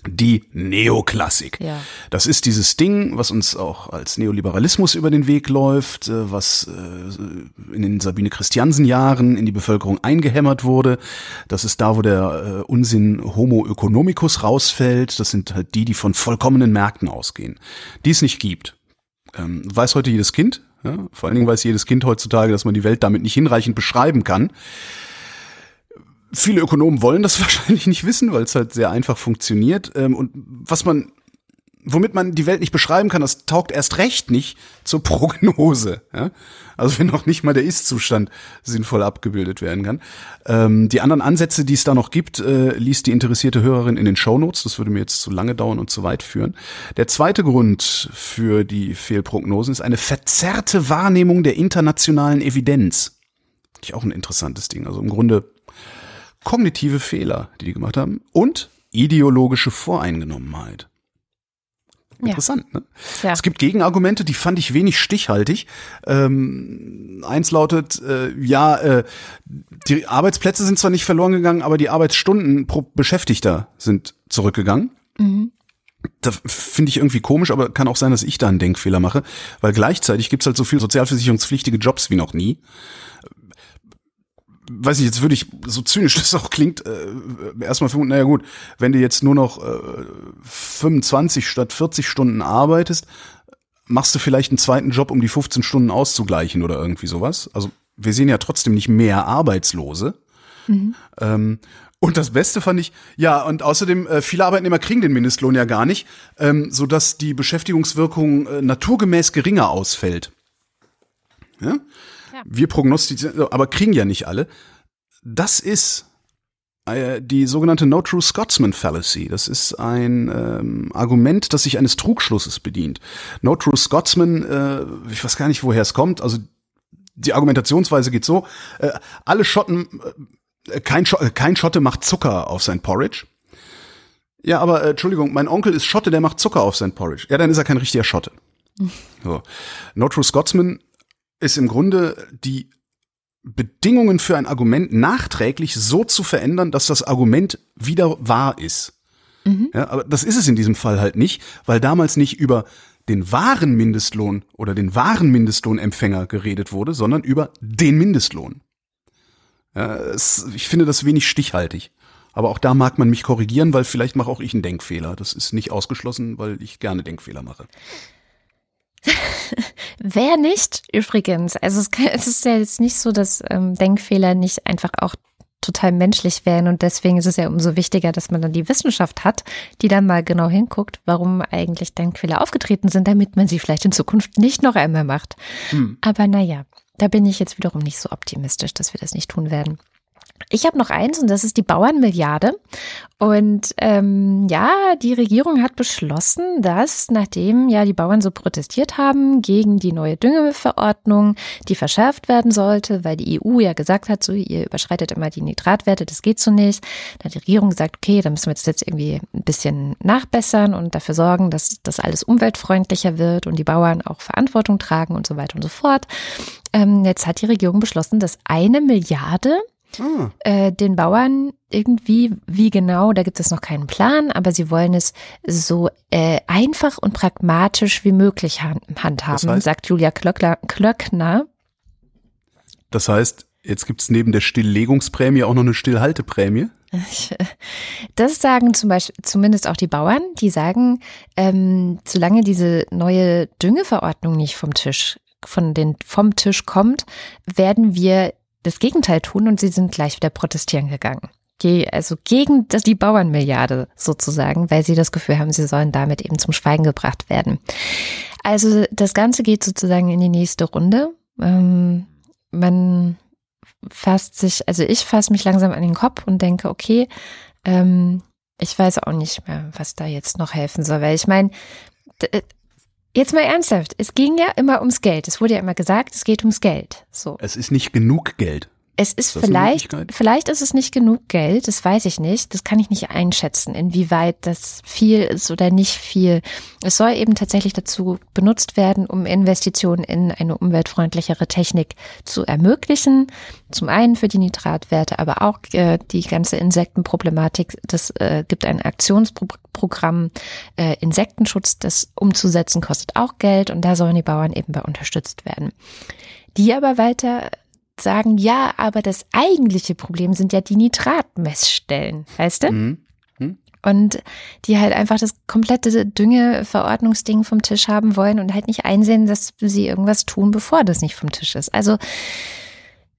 Die Neoklassik. Ja. Das ist dieses Ding, was uns auch als Neoliberalismus über den Weg läuft, was in den Sabine-Christiansen-Jahren in die Bevölkerung eingehämmert wurde. Das ist da, wo der Unsinn Homo economicus rausfällt. Das sind halt die, die von vollkommenen Märkten ausgehen, die es nicht gibt. Weiß heute jedes Kind, ja? Vor allen Dingen weiß jedes Kind heutzutage, dass man die Welt damit nicht hinreichend beschreiben kann. Viele Ökonomen wollen das wahrscheinlich nicht wissen, weil es halt sehr einfach funktioniert. Und was man, womit man die Welt nicht beschreiben kann, das taugt erst recht nicht zur Prognose. Also wenn noch nicht mal der Ist-Zustand sinnvoll abgebildet werden kann. Die anderen Ansätze, die es da noch gibt, liest die interessierte Hörerin in den Shownotes. Das würde mir jetzt zu lange dauern und zu weit führen. Der zweite Grund für die Fehlprognosen ist eine verzerrte Wahrnehmung der internationalen Evidenz. Ist auch ein interessantes Ding. Also im Grunde kognitive Fehler, die die gemacht haben, und ideologische Voreingenommenheit. Interessant, ja. Ne? Ja. Es gibt Gegenargumente, die fand ich wenig stichhaltig. Ähm, eins lautet, äh, ja, äh, die Arbeitsplätze sind zwar nicht verloren gegangen, aber die Arbeitsstunden pro Beschäftigter sind zurückgegangen. Mhm. Das finde ich irgendwie komisch, aber kann auch sein, dass ich da einen Denkfehler mache, weil gleichzeitig gibt's halt so viel sozialversicherungspflichtige Jobs wie noch nie. Weiß nicht, jetzt würde ich, so zynisch das auch klingt, äh, erstmal vermuten, naja gut, wenn du jetzt nur noch äh, fünfundzwanzig statt vierzig Stunden arbeitest, machst du vielleicht einen zweiten Job, um die fünfzehn Stunden auszugleichen oder irgendwie sowas. Also wir sehen ja trotzdem nicht mehr Arbeitslose. Mhm. Ähm, und das Beste fand ich, ja, und außerdem, äh, viele Arbeitnehmer kriegen den Mindestlohn ja gar nicht, ähm, sodass die Beschäftigungswirkung äh, naturgemäß geringer ausfällt. Ja? Wir prognostizieren, aber kriegen ja nicht alle. Das ist äh, die sogenannte No True Scotsman Fallacy. Das ist ein ähm, Argument, das sich eines Trugschlusses bedient. No True Scotsman, äh, ich weiß gar nicht, woher es kommt. Also die Argumentationsweise geht so, äh, alle Schotten, äh, kein, Sch- äh, kein Schotte macht Zucker auf sein Porridge. Ja, aber äh, Entschuldigung, mein Onkel ist Schotte, der macht Zucker auf sein Porridge. Ja, dann ist er kein richtiger Schotte. So. No True Scotsman ist im Grunde die Bedingungen für ein Argument nachträglich so zu verändern, dass das Argument wieder wahr ist. Mhm. Ja, aber das ist es in diesem Fall halt nicht, weil damals nicht über den wahren Mindestlohn oder den wahren Mindestlohnempfänger geredet wurde, sondern über den Mindestlohn. Ja, es, ich finde das wenig stichhaltig. Aber auch da mag man mich korrigieren, weil vielleicht mache auch ich einen Denkfehler. Das ist nicht ausgeschlossen, weil ich gerne Denkfehler mache. Wer nicht, übrigens. Also es, kann, es ist ja jetzt nicht so, dass ähm, Denkfehler nicht einfach auch total menschlich wären, und deswegen ist es ja umso wichtiger, dass man dann die Wissenschaft hat, die dann mal genau hinguckt, warum eigentlich Denkfehler aufgetreten sind, damit man sie vielleicht in Zukunft nicht noch einmal macht. Hm. Aber naja, da bin ich jetzt wiederum nicht so optimistisch, dass wir das nicht tun werden. Ich habe noch eins, und das ist die Bauernmilliarde. Und ähm, ja, die Regierung hat beschlossen, dass, nachdem ja die Bauern so protestiert haben gegen die neue Düngeverordnung, die verschärft werden sollte, weil die E U ja gesagt hat, so ihr überschreitet immer die Nitratwerte, das geht so nicht. Dann hat die Regierung gesagt, okay, da müssen wir das jetzt irgendwie ein bisschen nachbessern und dafür sorgen, dass das alles umweltfreundlicher wird und die Bauern auch Verantwortung tragen und so weiter und so fort. Ähm, jetzt hat die Regierung beschlossen, dass eine Milliarde Hm. den Bauern irgendwie, wie genau, da gibt es noch keinen Plan, aber sie wollen es so äh, einfach und pragmatisch wie möglich handhaben, das heißt, sagt Julia Klöckler, Klöckner. Das heißt, jetzt gibt es neben der Stilllegungsprämie auch noch eine Stillhalteprämie? Das sagen zum Beispiel zumindest auch die Bauern, die sagen, ähm, solange diese neue Düngeverordnung nicht vom Tisch, von den, vom Tisch kommt, werden wir das Gegenteil tun, und sie sind gleich wieder protestieren gegangen. Die, also gegen die Bauernmilliarde sozusagen, weil sie das Gefühl haben, sie sollen damit eben zum Schweigen gebracht werden. Also das Ganze geht sozusagen in die nächste Runde. Ähm, man fasst sich, also ich fasse mich langsam an den Kopf und denke, okay, ähm, ich weiß auch nicht mehr, was da jetzt noch helfen soll, weil ich meine, d- Jetzt mal ernsthaft, es ging ja immer ums Geld. Es wurde ja immer gesagt, es geht ums Geld. So. Es ist nicht genug Geld. Es ist, ist vielleicht, vielleicht ist es nicht genug Geld, das weiß ich nicht. Das kann ich nicht einschätzen, inwieweit das viel ist oder nicht viel. Es soll eben tatsächlich dazu benutzt werden, um Investitionen in eine umweltfreundlichere Technik zu ermöglichen. Zum einen für die Nitratwerte, aber auch äh, die ganze Insektenproblematik. Das äh, gibt ein Aktionsprogramm äh, Insektenschutz, das umzusetzen kostet auch Geld, und da sollen die Bauern eben bei unterstützt werden. Die aber weiter sagen, ja, aber das eigentliche Problem sind ja die Nitratmessstellen, weißt du? Mhm. Mhm. Und die halt einfach das komplette Düngeverordnungsding vom Tisch haben wollen und halt nicht einsehen, dass sie irgendwas tun, bevor das nicht vom Tisch ist. Also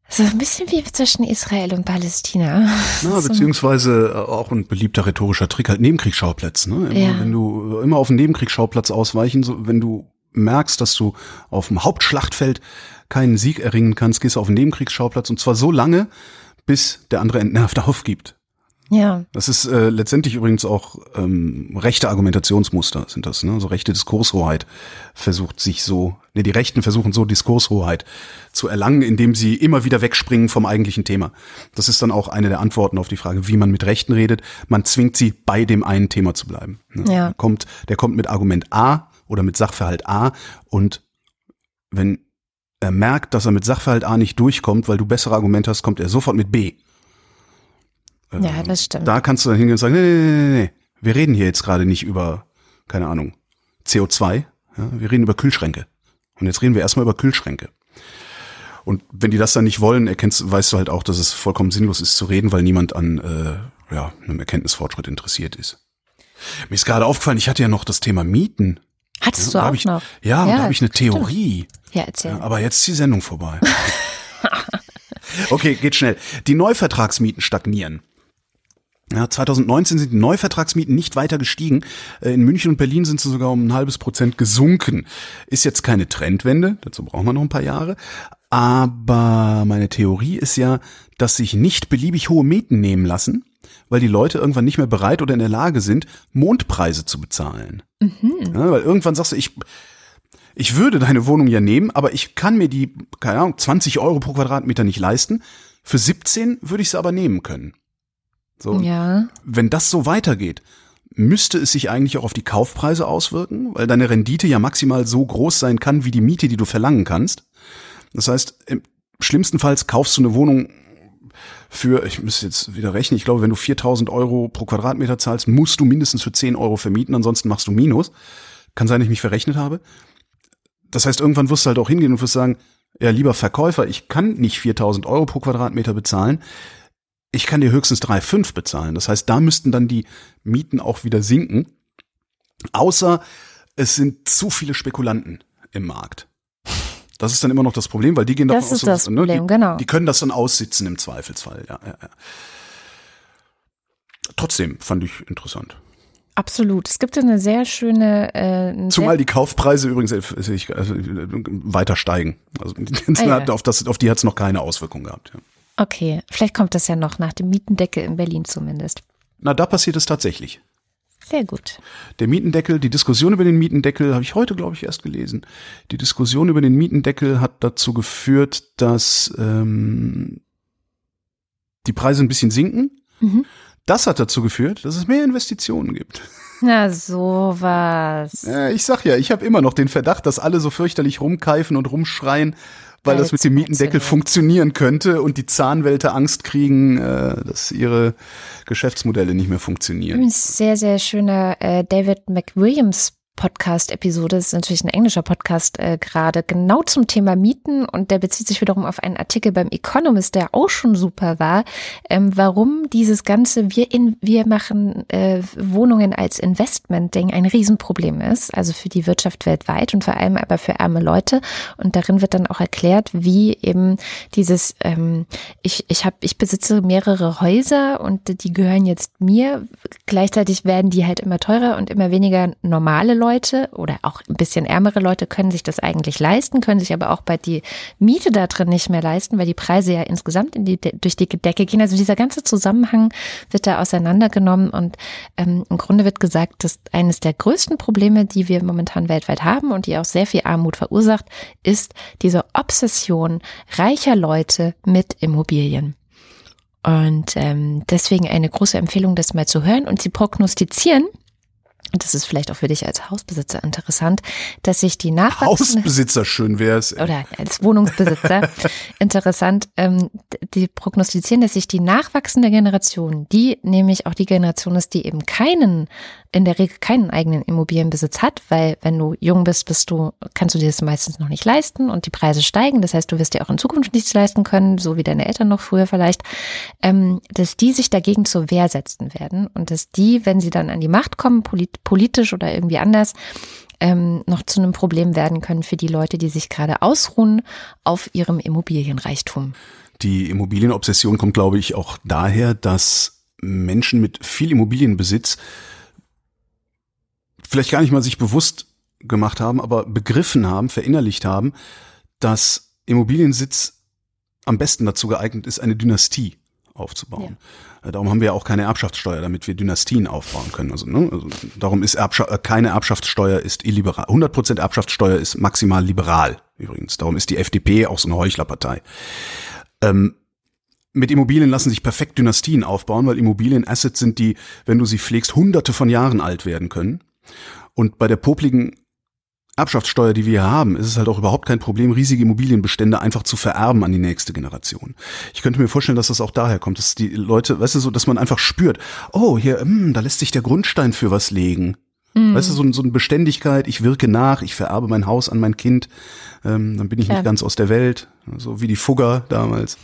so ein bisschen wie zwischen Israel und Palästina. Na, beziehungsweise auch ein beliebter rhetorischer Trick, halt Nebenkriegsschauplätze. Ne? Immer, ja. Wenn du immer auf einen Nebenkriegsschauplatz ausweichen, so, wenn du merkst, dass du auf dem Hauptschlachtfeld keinen Sieg erringen kannst, gehst du auf den Nebenkriegsschauplatz, und zwar so lange, bis der andere entnervt aufgibt. Ja. Das ist äh, letztendlich übrigens auch ähm, rechte Argumentationsmuster sind das, ne? So rechte Diskurshoheit versucht sich so, ne, die Rechten versuchen so Diskurshoheit zu erlangen, indem sie immer wieder wegspringen vom eigentlichen Thema. Das ist dann auch eine der Antworten auf die Frage, wie man mit Rechten redet. Man zwingt sie, bei dem einen Thema zu bleiben. Ne? Ja. Der kommt, der kommt mit Argument A oder mit Sachverhalt A, und wenn er merkt, dass er mit Sachverhalt A nicht durchkommt, weil du bessere Argumente hast, kommt er sofort mit B. Ja, das stimmt. Da kannst du dann hingehen und sagen, nee, nee, nee, nee, wir reden hier jetzt gerade nicht über, keine Ahnung, C O zwei, ja, wir reden über Kühlschränke. Und jetzt reden wir erstmal über Kühlschränke. Und wenn die das dann nicht wollen, erkennst, weißt du halt auch, dass es vollkommen sinnlos ist zu reden, weil niemand an äh, ja, einem Erkenntnisfortschritt interessiert ist. Mir ist gerade aufgefallen, ich hatte ja noch das Thema Mieten. Hattest ja, du auch ich, noch? Ja, ja, da habe ich eine Theorie. Stimmt. Ja, erzähl. Ja, aber jetzt ist die Sendung vorbei. Okay, geht schnell. Die Neuvertragsmieten stagnieren. Ja, zwanzig neunzehn sind die Neuvertragsmieten nicht weiter gestiegen. In München und Berlin sind sie sogar um ein halbes Prozent gesunken. Ist jetzt keine Trendwende, dazu brauchen wir noch ein paar Jahre. Aber meine Theorie ist ja, dass sich nicht beliebig hohe Mieten nehmen lassen, weil die Leute irgendwann nicht mehr bereit oder in der Lage sind, Mondpreise zu bezahlen. Mhm. Ja, weil irgendwann sagst du, ich, ich würde deine Wohnung ja nehmen, aber ich kann mir die, keine Ahnung, zwanzig Euro pro Quadratmeter nicht leisten. Für siebzehn würde ich sie aber nehmen können. So, ja. Wenn das so weitergeht, müsste es sich eigentlich auch auf die Kaufpreise auswirken, weil deine Rendite ja maximal so groß sein kann, wie die Miete, die du verlangen kannst. Das heißt, im schlimmstenfalls kaufst du eine Wohnung für, ich müsste jetzt wieder rechnen, ich glaube, wenn du viertausend Euro pro Quadratmeter zahlst, musst du mindestens für zehn Euro vermieten, ansonsten machst du Minus. Kann sein, dass ich mich verrechnet habe. Das heißt, irgendwann wirst du halt auch hingehen und wirst sagen, ja, lieber Verkäufer, ich kann nicht viertausend Euro pro Quadratmeter bezahlen. Ich kann dir höchstens drei Komma fünf bezahlen. Das heißt, da müssten dann die Mieten auch wieder sinken. Außer es sind zu viele Spekulanten im Markt. Das ist dann immer noch das Problem, weil die gehen davon aus, das ist das Problem, genau. Die können das dann aussitzen im Zweifelsfall. Ja, ja, ja. Trotzdem fand ich interessant. Absolut. Es gibt eine sehr schöne. Äh, Zumal sehr die Kaufpreise übrigens weiter steigen. Also, auf, das, auf die hat es noch keine Auswirkung gehabt. Ja. Okay, vielleicht kommt das ja noch nach dem Mietendeckel in Berlin zumindest. Na, da passiert es tatsächlich. Sehr gut. Der Mietendeckel, die Diskussion über den Mietendeckel, habe ich heute, glaube ich, erst gelesen. Die Diskussion über den Mietendeckel hat dazu geführt, dass ähm, die Preise ein bisschen sinken. Mhm. Das hat dazu geführt, dass es mehr Investitionen gibt. Na, sowas. Ich sag ja, ich habe immer noch den Verdacht, dass alle so fürchterlich rumkeifen und rumschreien, weil ja, das mit dem Mietendeckel funktionieren könnte und die Zahnwälte Angst kriegen, dass ihre Geschäftsmodelle nicht mehr funktionieren. Sehr, sehr schöne äh, David McWilliams Podcast-Episode, das ist natürlich ein englischer Podcast äh, gerade, genau zum Thema Mieten, und der bezieht sich wiederum auf einen Artikel beim Economist, der auch schon super war, ähm, warum dieses ganze wir in, wir machen äh, Wohnungen als Investment-Ding ein Riesenproblem ist, also für die Wirtschaft weltweit und vor allem aber für arme Leute, und darin wird dann auch erklärt, wie eben dieses ähm, ich ich habe ich besitze mehrere Häuser und die gehören jetzt mir, gleichzeitig werden die halt immer teurer und immer weniger normale Leute Leute oder auch ein bisschen ärmere Leute können sich das eigentlich leisten, können sich aber auch bald die Miete da drin nicht mehr leisten, weil die Preise ja insgesamt in die, durch die Decke gehen. Also dieser ganze Zusammenhang wird da auseinandergenommen und ähm, im Grunde wird gesagt, dass eines der größten Probleme, die wir momentan weltweit haben und die auch sehr viel Armut verursacht, ist diese Obsession reicher Leute mit Immobilien. Und ähm, deswegen eine große Empfehlung, das mal zu hören, und sie prognostizieren, und das ist vielleicht auch für dich als Hausbesitzer interessant, dass sich die nachwachsende Hausbesitzer schön wär's. Oder als Wohnungsbesitzer interessant, ähm, die prognostizieren, dass sich die nachwachsende Generation, die nämlich auch die Generation ist, die eben keinen, in der Regel keinen eigenen Immobilienbesitz hat, weil wenn du jung bist, bist du, kannst du dir das meistens noch nicht leisten und die Preise steigen. Das heißt, du wirst dir auch in Zukunft nichts leisten können, so wie deine Eltern noch früher vielleicht, ähm, dass die sich dagegen zur Wehr setzen werden und dass die, wenn sie dann an die Macht kommen, politisch politisch oder irgendwie anders, ähm, noch zu einem Problem werden können für die Leute, die sich gerade ausruhen auf ihrem Immobilienreichtum. Die Immobilienobsession kommt, glaube ich, auch daher, dass Menschen mit viel Immobilienbesitz vielleicht gar nicht mal sich bewusst gemacht haben, aber begriffen haben, verinnerlicht haben, dass Immobiliensitz am besten dazu geeignet ist, eine Dynastie aufzubauen. Ja. Darum haben wir ja auch keine Erbschaftssteuer, damit wir Dynastien aufbauen können. Also, ne? Also darum ist Erbscha- keine Erbschaftssteuer ist illiberal. hundert Prozent Erbschaftssteuer ist maximal liberal übrigens. Darum ist die F D P auch so eine Heuchlerpartei. Ähm, mit Immobilien lassen sich perfekt Dynastien aufbauen, weil Immobilien Assets sind, die, wenn du sie pflegst, hunderte von Jahren alt werden können. Und bei der popligen Erbschaftssteuer, die wir haben, ist es halt auch überhaupt kein Problem, riesige Immobilienbestände einfach zu vererben an die nächste Generation. Ich könnte mir vorstellen, dass das auch daher kommt, dass die Leute, weißt du, so, dass man einfach spürt, oh, hier, mh, da lässt sich der Grundstein für was legen. Mhm. Weißt du, so, so eine Beständigkeit, ich wirke nach, ich vererbe mein Haus an mein Kind, ähm, dann bin ich ja nicht ganz aus der Welt, so wie die Fugger damals.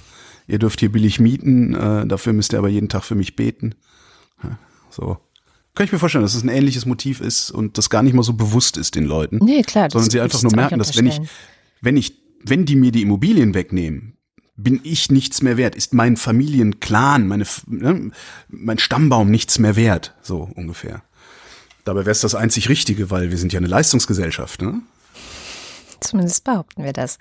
Ihr dürft hier billig mieten, äh, dafür müsst ihr aber jeden Tag für mich beten. Ja, so. Kann ich mir vorstellen, dass es ein ähnliches Motiv ist und das gar nicht mal so bewusst ist den Leuten. Nee, klar. Sondern sie einfach nur merken, dass wenn ich, wenn ich, wenn die mir die Immobilien wegnehmen, bin ich nichts mehr wert, ist mein Familienclan, meine, ne, mein Stammbaum nichts mehr wert, so ungefähr. Dabei wäre es das einzig Richtige, weil wir sind ja eine Leistungsgesellschaft, ne? Zumindest behaupten wir das.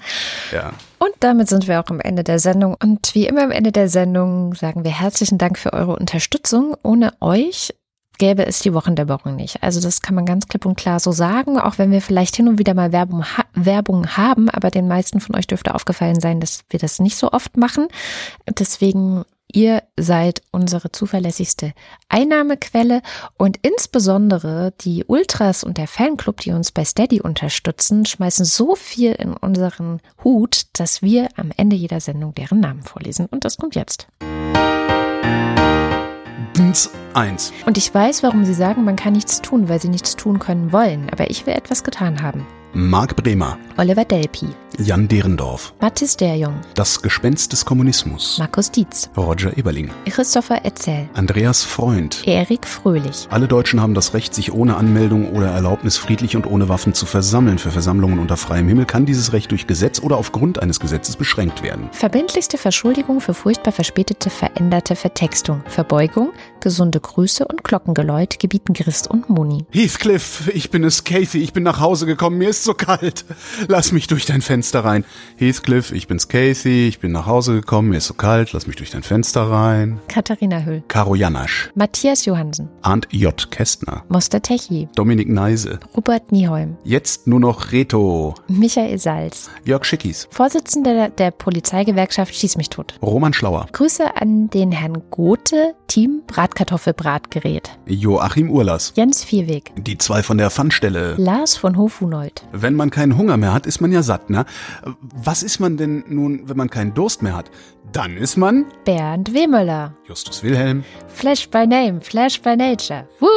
Ja. Und damit sind wir auch am Ende der Sendung. Und wie immer am Ende der Sendung sagen wir herzlichen Dank für eure Unterstützung. Ohne euch gäbe es die Wochendämmerung nicht. Also das kann man ganz klipp und klar so sagen, auch wenn wir vielleicht hin und wieder mal Werbung, ha- Werbung haben, aber den meisten von euch dürfte aufgefallen sein, dass wir das nicht so oft machen. Deswegen, ihr seid unsere zuverlässigste Einnahmequelle und insbesondere die Ultras und der Fanclub, die uns bei Steady unterstützen, schmeißen so viel in unseren Hut, dass wir am Ende jeder Sendung deren Namen vorlesen. Und das kommt jetzt. eins. Und ich weiß, warum sie sagen, man kann nichts tun, weil sie nichts tun können wollen. Aber ich will etwas getan haben. Marc Bremer. Oliver Delpy. Jan Derendorf. Mathis Derjung. Das Gespenst des Kommunismus. Markus Dietz. Roger Eberling. Christopher Etzel. Andreas Freund. Erik Fröhlich. Alle Deutschen haben das Recht, sich ohne Anmeldung oder Erlaubnis friedlich und ohne Waffen zu versammeln. Für Versammlungen unter freiem Himmel kann dieses Recht durch Gesetz oder aufgrund eines Gesetzes beschränkt werden. Verbindlichste Verschuldigung für furchtbar verspätete, veränderte Vertextung. Verbeugung, gesunde Grüße und Glockengeläut gebieten Christ und Moni. Heathcliff, ich bin es, Kathy. Ich bin nach Hause gekommen. Mir ist so kalt. Lass mich durch dein Fenster. Fenster rein. Heathcliff, ich bin's Casey, ich bin nach Hause gekommen, mir ist so kalt, lass mich durch dein Fenster rein. Katharina Höll. Karo Janasch. Matthias Johansen. Arndt J. Kästner. Moster Techi. Dominik Neise. Robert Nieholm. Jetzt nur noch Reto. Michael Salz. Jörg Schickis. Vorsitzender der, der Polizeigewerkschaft Schieß mich tot. Roman Schlauer. Grüße an den Herrn Gothe, Team Bratkartoffelbratgerät. Joachim Urlaß. Jens Vierweg. Die zwei von der Pfannstelle. Lars von Hofunold. Wenn man keinen Hunger mehr hat, ist man ja satt, ne? Was ist man denn nun, wenn man keinen Durst mehr hat? Dann ist man... Bernd Wehmöller. Justus Wilhelm. Flash by Name, Flash by Nature. Woo,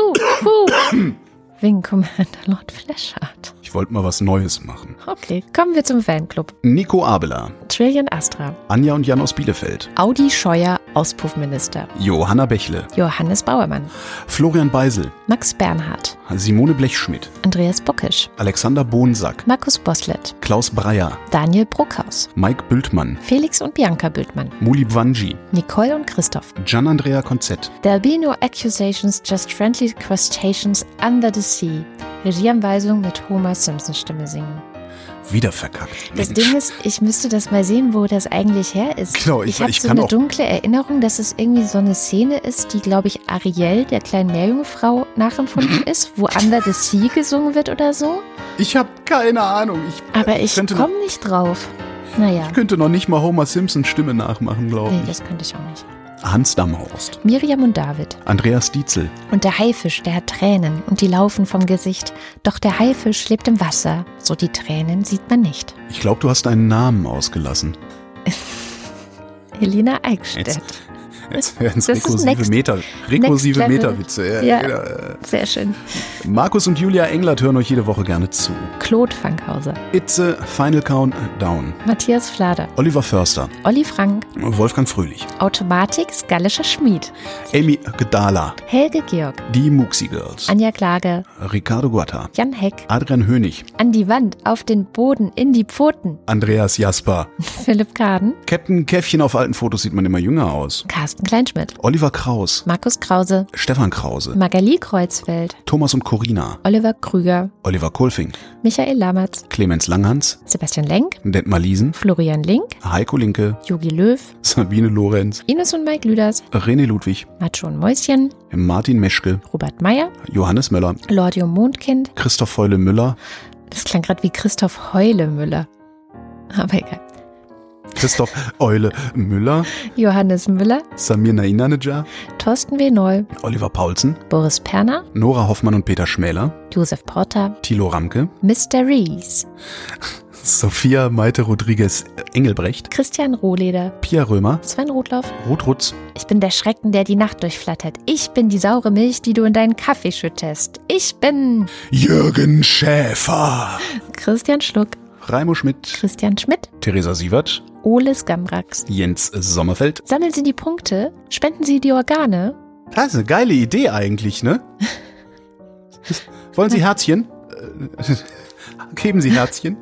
woo. Wing Commander Lord Fleshart. Ich wollte mal was Neues machen. Okay, kommen wir zum Fanclub. Nico Abela. Trillian Astra. Anja und Jan aus Bielefeld. Audi Scheuer, Auspuffminister. Johanna Bächle. Johannes Bauermann. Florian Beisel. Max Bernhardt. Simone Blechschmidt. Andreas Bockisch. Alexander Bohnsack. Markus Boslett. Klaus Breyer. Daniel Bruckhaus. Mike Bültmann. Felix und Bianca Bültmann. Mulib Wanji. Nicole und Christoph. Gian-Andrea Konzett. There'll be no accusations, just friendly crustaceans under the sea. Regieanweisung mit Homer Simpson Stimme singen. Wieder verkackt. Das Mensch. Ding ist, ich müsste das mal sehen, wo das eigentlich her ist. Genau, ich ich habe so eine dunkle Erinnerung, dass es irgendwie so eine Szene ist, die, glaube ich, Ariel, der kleinen Meerjungfrau, nachempfunden ist, wo Under the Sea gesungen wird oder so. Ich habe keine Ahnung. Ich, Aber ich komme nicht drauf. Naja. Ich könnte noch nicht mal Homer Simpsons Stimme nachmachen, glaube ich. Nee, das könnte ich auch nicht. Hans Damhorst. Miriam und David. Andreas Dietzel. Und der Haifisch, der hat Tränen und die laufen vom Gesicht. Doch der Haifisch lebt im Wasser, so die Tränen sieht man nicht. Ich glaube, du hast einen Namen ausgelassen. Helena Eickstedt. Jetzt, jetzt werden es rekursive, Meter, rekursive Meterwitze. Ja, ja, ja, sehr schön. Markus und Julia Englert hören euch jede Woche gerne zu. Claude Fankhauser. Itze, Final Count Down. Matthias Flader. Oliver Förster. Olli Frank. Wolfgang Fröhlich. Automatik, gallischer Schmied. Amy Gdala. Helge Georg. Die Muxi Girls. Anja Klage. Ricardo Guatta. Jan Heck. Adrian Hönig. An die Wand, auf den Boden, in die Pfoten. Andreas Jasper. Philipp Kaden. Captain Käffchen, auf alten Fotos sieht man immer jünger aus. Carsten Kleinschmidt. Oliver Kraus. Markus Krause. Stefan Krause. Magali Kreuzfeld. Thomas und Corina. Oliver Krüger. Oliver Kohlfing. Michael Lamatz. Clemens Langhans. Sebastian Lenk. Detmar Liesen. Florian Link. Heiko Linke. Jogi Löw. Sabine Lorenz. Ines und Mike Lüders. René Ludwig. Macho und Mäuschen. Martin Meschke. Robert Meyer. Johannes Möller. Lordio Mondkind. Christoph Heule Müller. Das klang gerade wie Christoph Heule Müller. Aber egal. Christoph Eule Müller, Johannes Müller, Samir Nainaneja, Thorsten W. Neu, Oliver Paulsen, Boris Perner, Nora Hoffmann und Peter Schmäler, Josef Porter, Thilo Ramke, Mister Rees, Sophia Maite Rodriguez Engelbrecht, Christian Rohleder, Pia Römer, Sven Rotlauf, Ruth Rutz. Ich bin der Schrecken, der die Nacht durchflattert. Ich bin die saure Milch, die du in deinen Kaffee schüttest. Ich bin Jürgen Schäfer, Christian Schluck, Raimo Schmidt, Christian Schmidt, Theresa Sievert, Ole Skamrax, Jens Sommerfeld. Sammeln Sie die Punkte, spenden Sie die Organe. Das ist eine geile Idee eigentlich, ne? Wollen Sie Herzchen? Geben Sie Herzchen.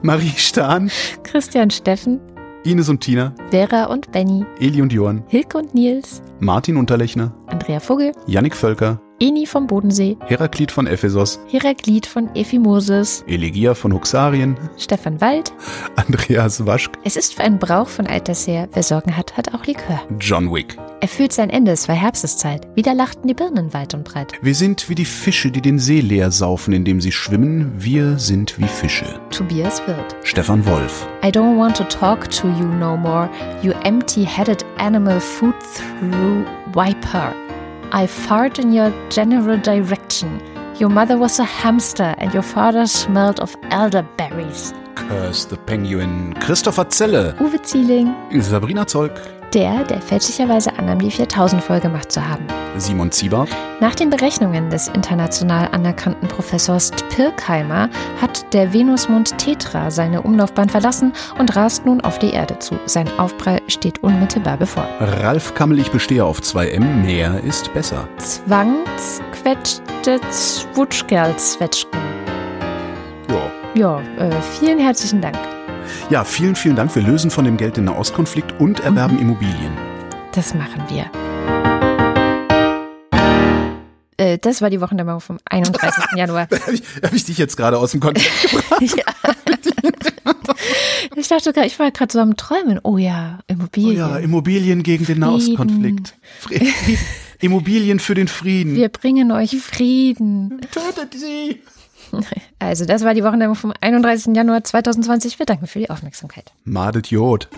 Marie Stahn, Christian Steffen, Ines und Tina, Vera und Benny, Eli und Johann, Hilke und Nils, Martin Unterlechner, Andrea Vogel, Jannik Völker, Eni vom Bodensee, Heraklit von Ephesos, Heraklit von Ephimosis, Elegia von Huxarien, Stefan Wald, Andreas Waschk. Es ist für einen Brauch von alters her, wer Sorgen hat, hat auch Likör. John Wick. Er fühlt sein Ende, es war Herbsteszeit. Wieder lachten die Birnen weit und breit. Wir sind wie die Fische, die den See leer saufen, indem sie schwimmen. Wir sind wie Fische. Tobias Wirth. Stefan Wolf. I don't want to talk to you no more, you empty-headed animal food through wiper. I fart in your general direction. Your mother was a hamster and your father smelled of elderberries. Curse the Penguin. Christopher Zelle. Uwe Zieling. Sabrina Zolk. Der, der fälschlicherweise annahm, die viertausend-Folge gemacht zu haben. Simon Ziebart. Nach den Berechnungen des international anerkannten Professors Pirkheimer hat der Venusmond Tetra seine Umlaufbahn verlassen und rast nun auf die Erde zu. Sein Aufprall steht unmittelbar bevor. Ralf Kammel, ich bestehe auf zwei M, mehr ist besser. Zwangsquetschte Zwutschkerl-Zwetschgen. Ja, ja äh, vielen herzlichen Dank. Ja, vielen, vielen Dank. Wir lösen von dem Geld den Nahostkonflikt und erwerben mhm. Immobilien. Das machen wir. Äh, das war die Wochendämmerung vom einunddreißigsten Januar. Da habe ich, hab ich dich jetzt gerade aus dem Kontext gebracht. Ja. Ich dachte, ich war gerade so am Träumen. Oh ja, Immobilien. Oh ja, Immobilien gegen Frieden. Den Nahostkonflikt. Frieden. Immobilien für den Frieden. Wir bringen euch Frieden. Tötet sie. Also das war die Wochendämmerung vom einunddreißigsten Januar zweitausendzwanzig. Wir danken für die Aufmerksamkeit. Madet Jod.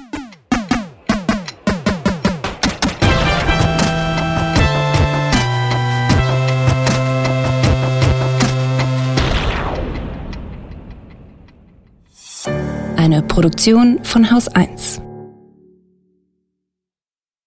Eine Produktion von Haus eins.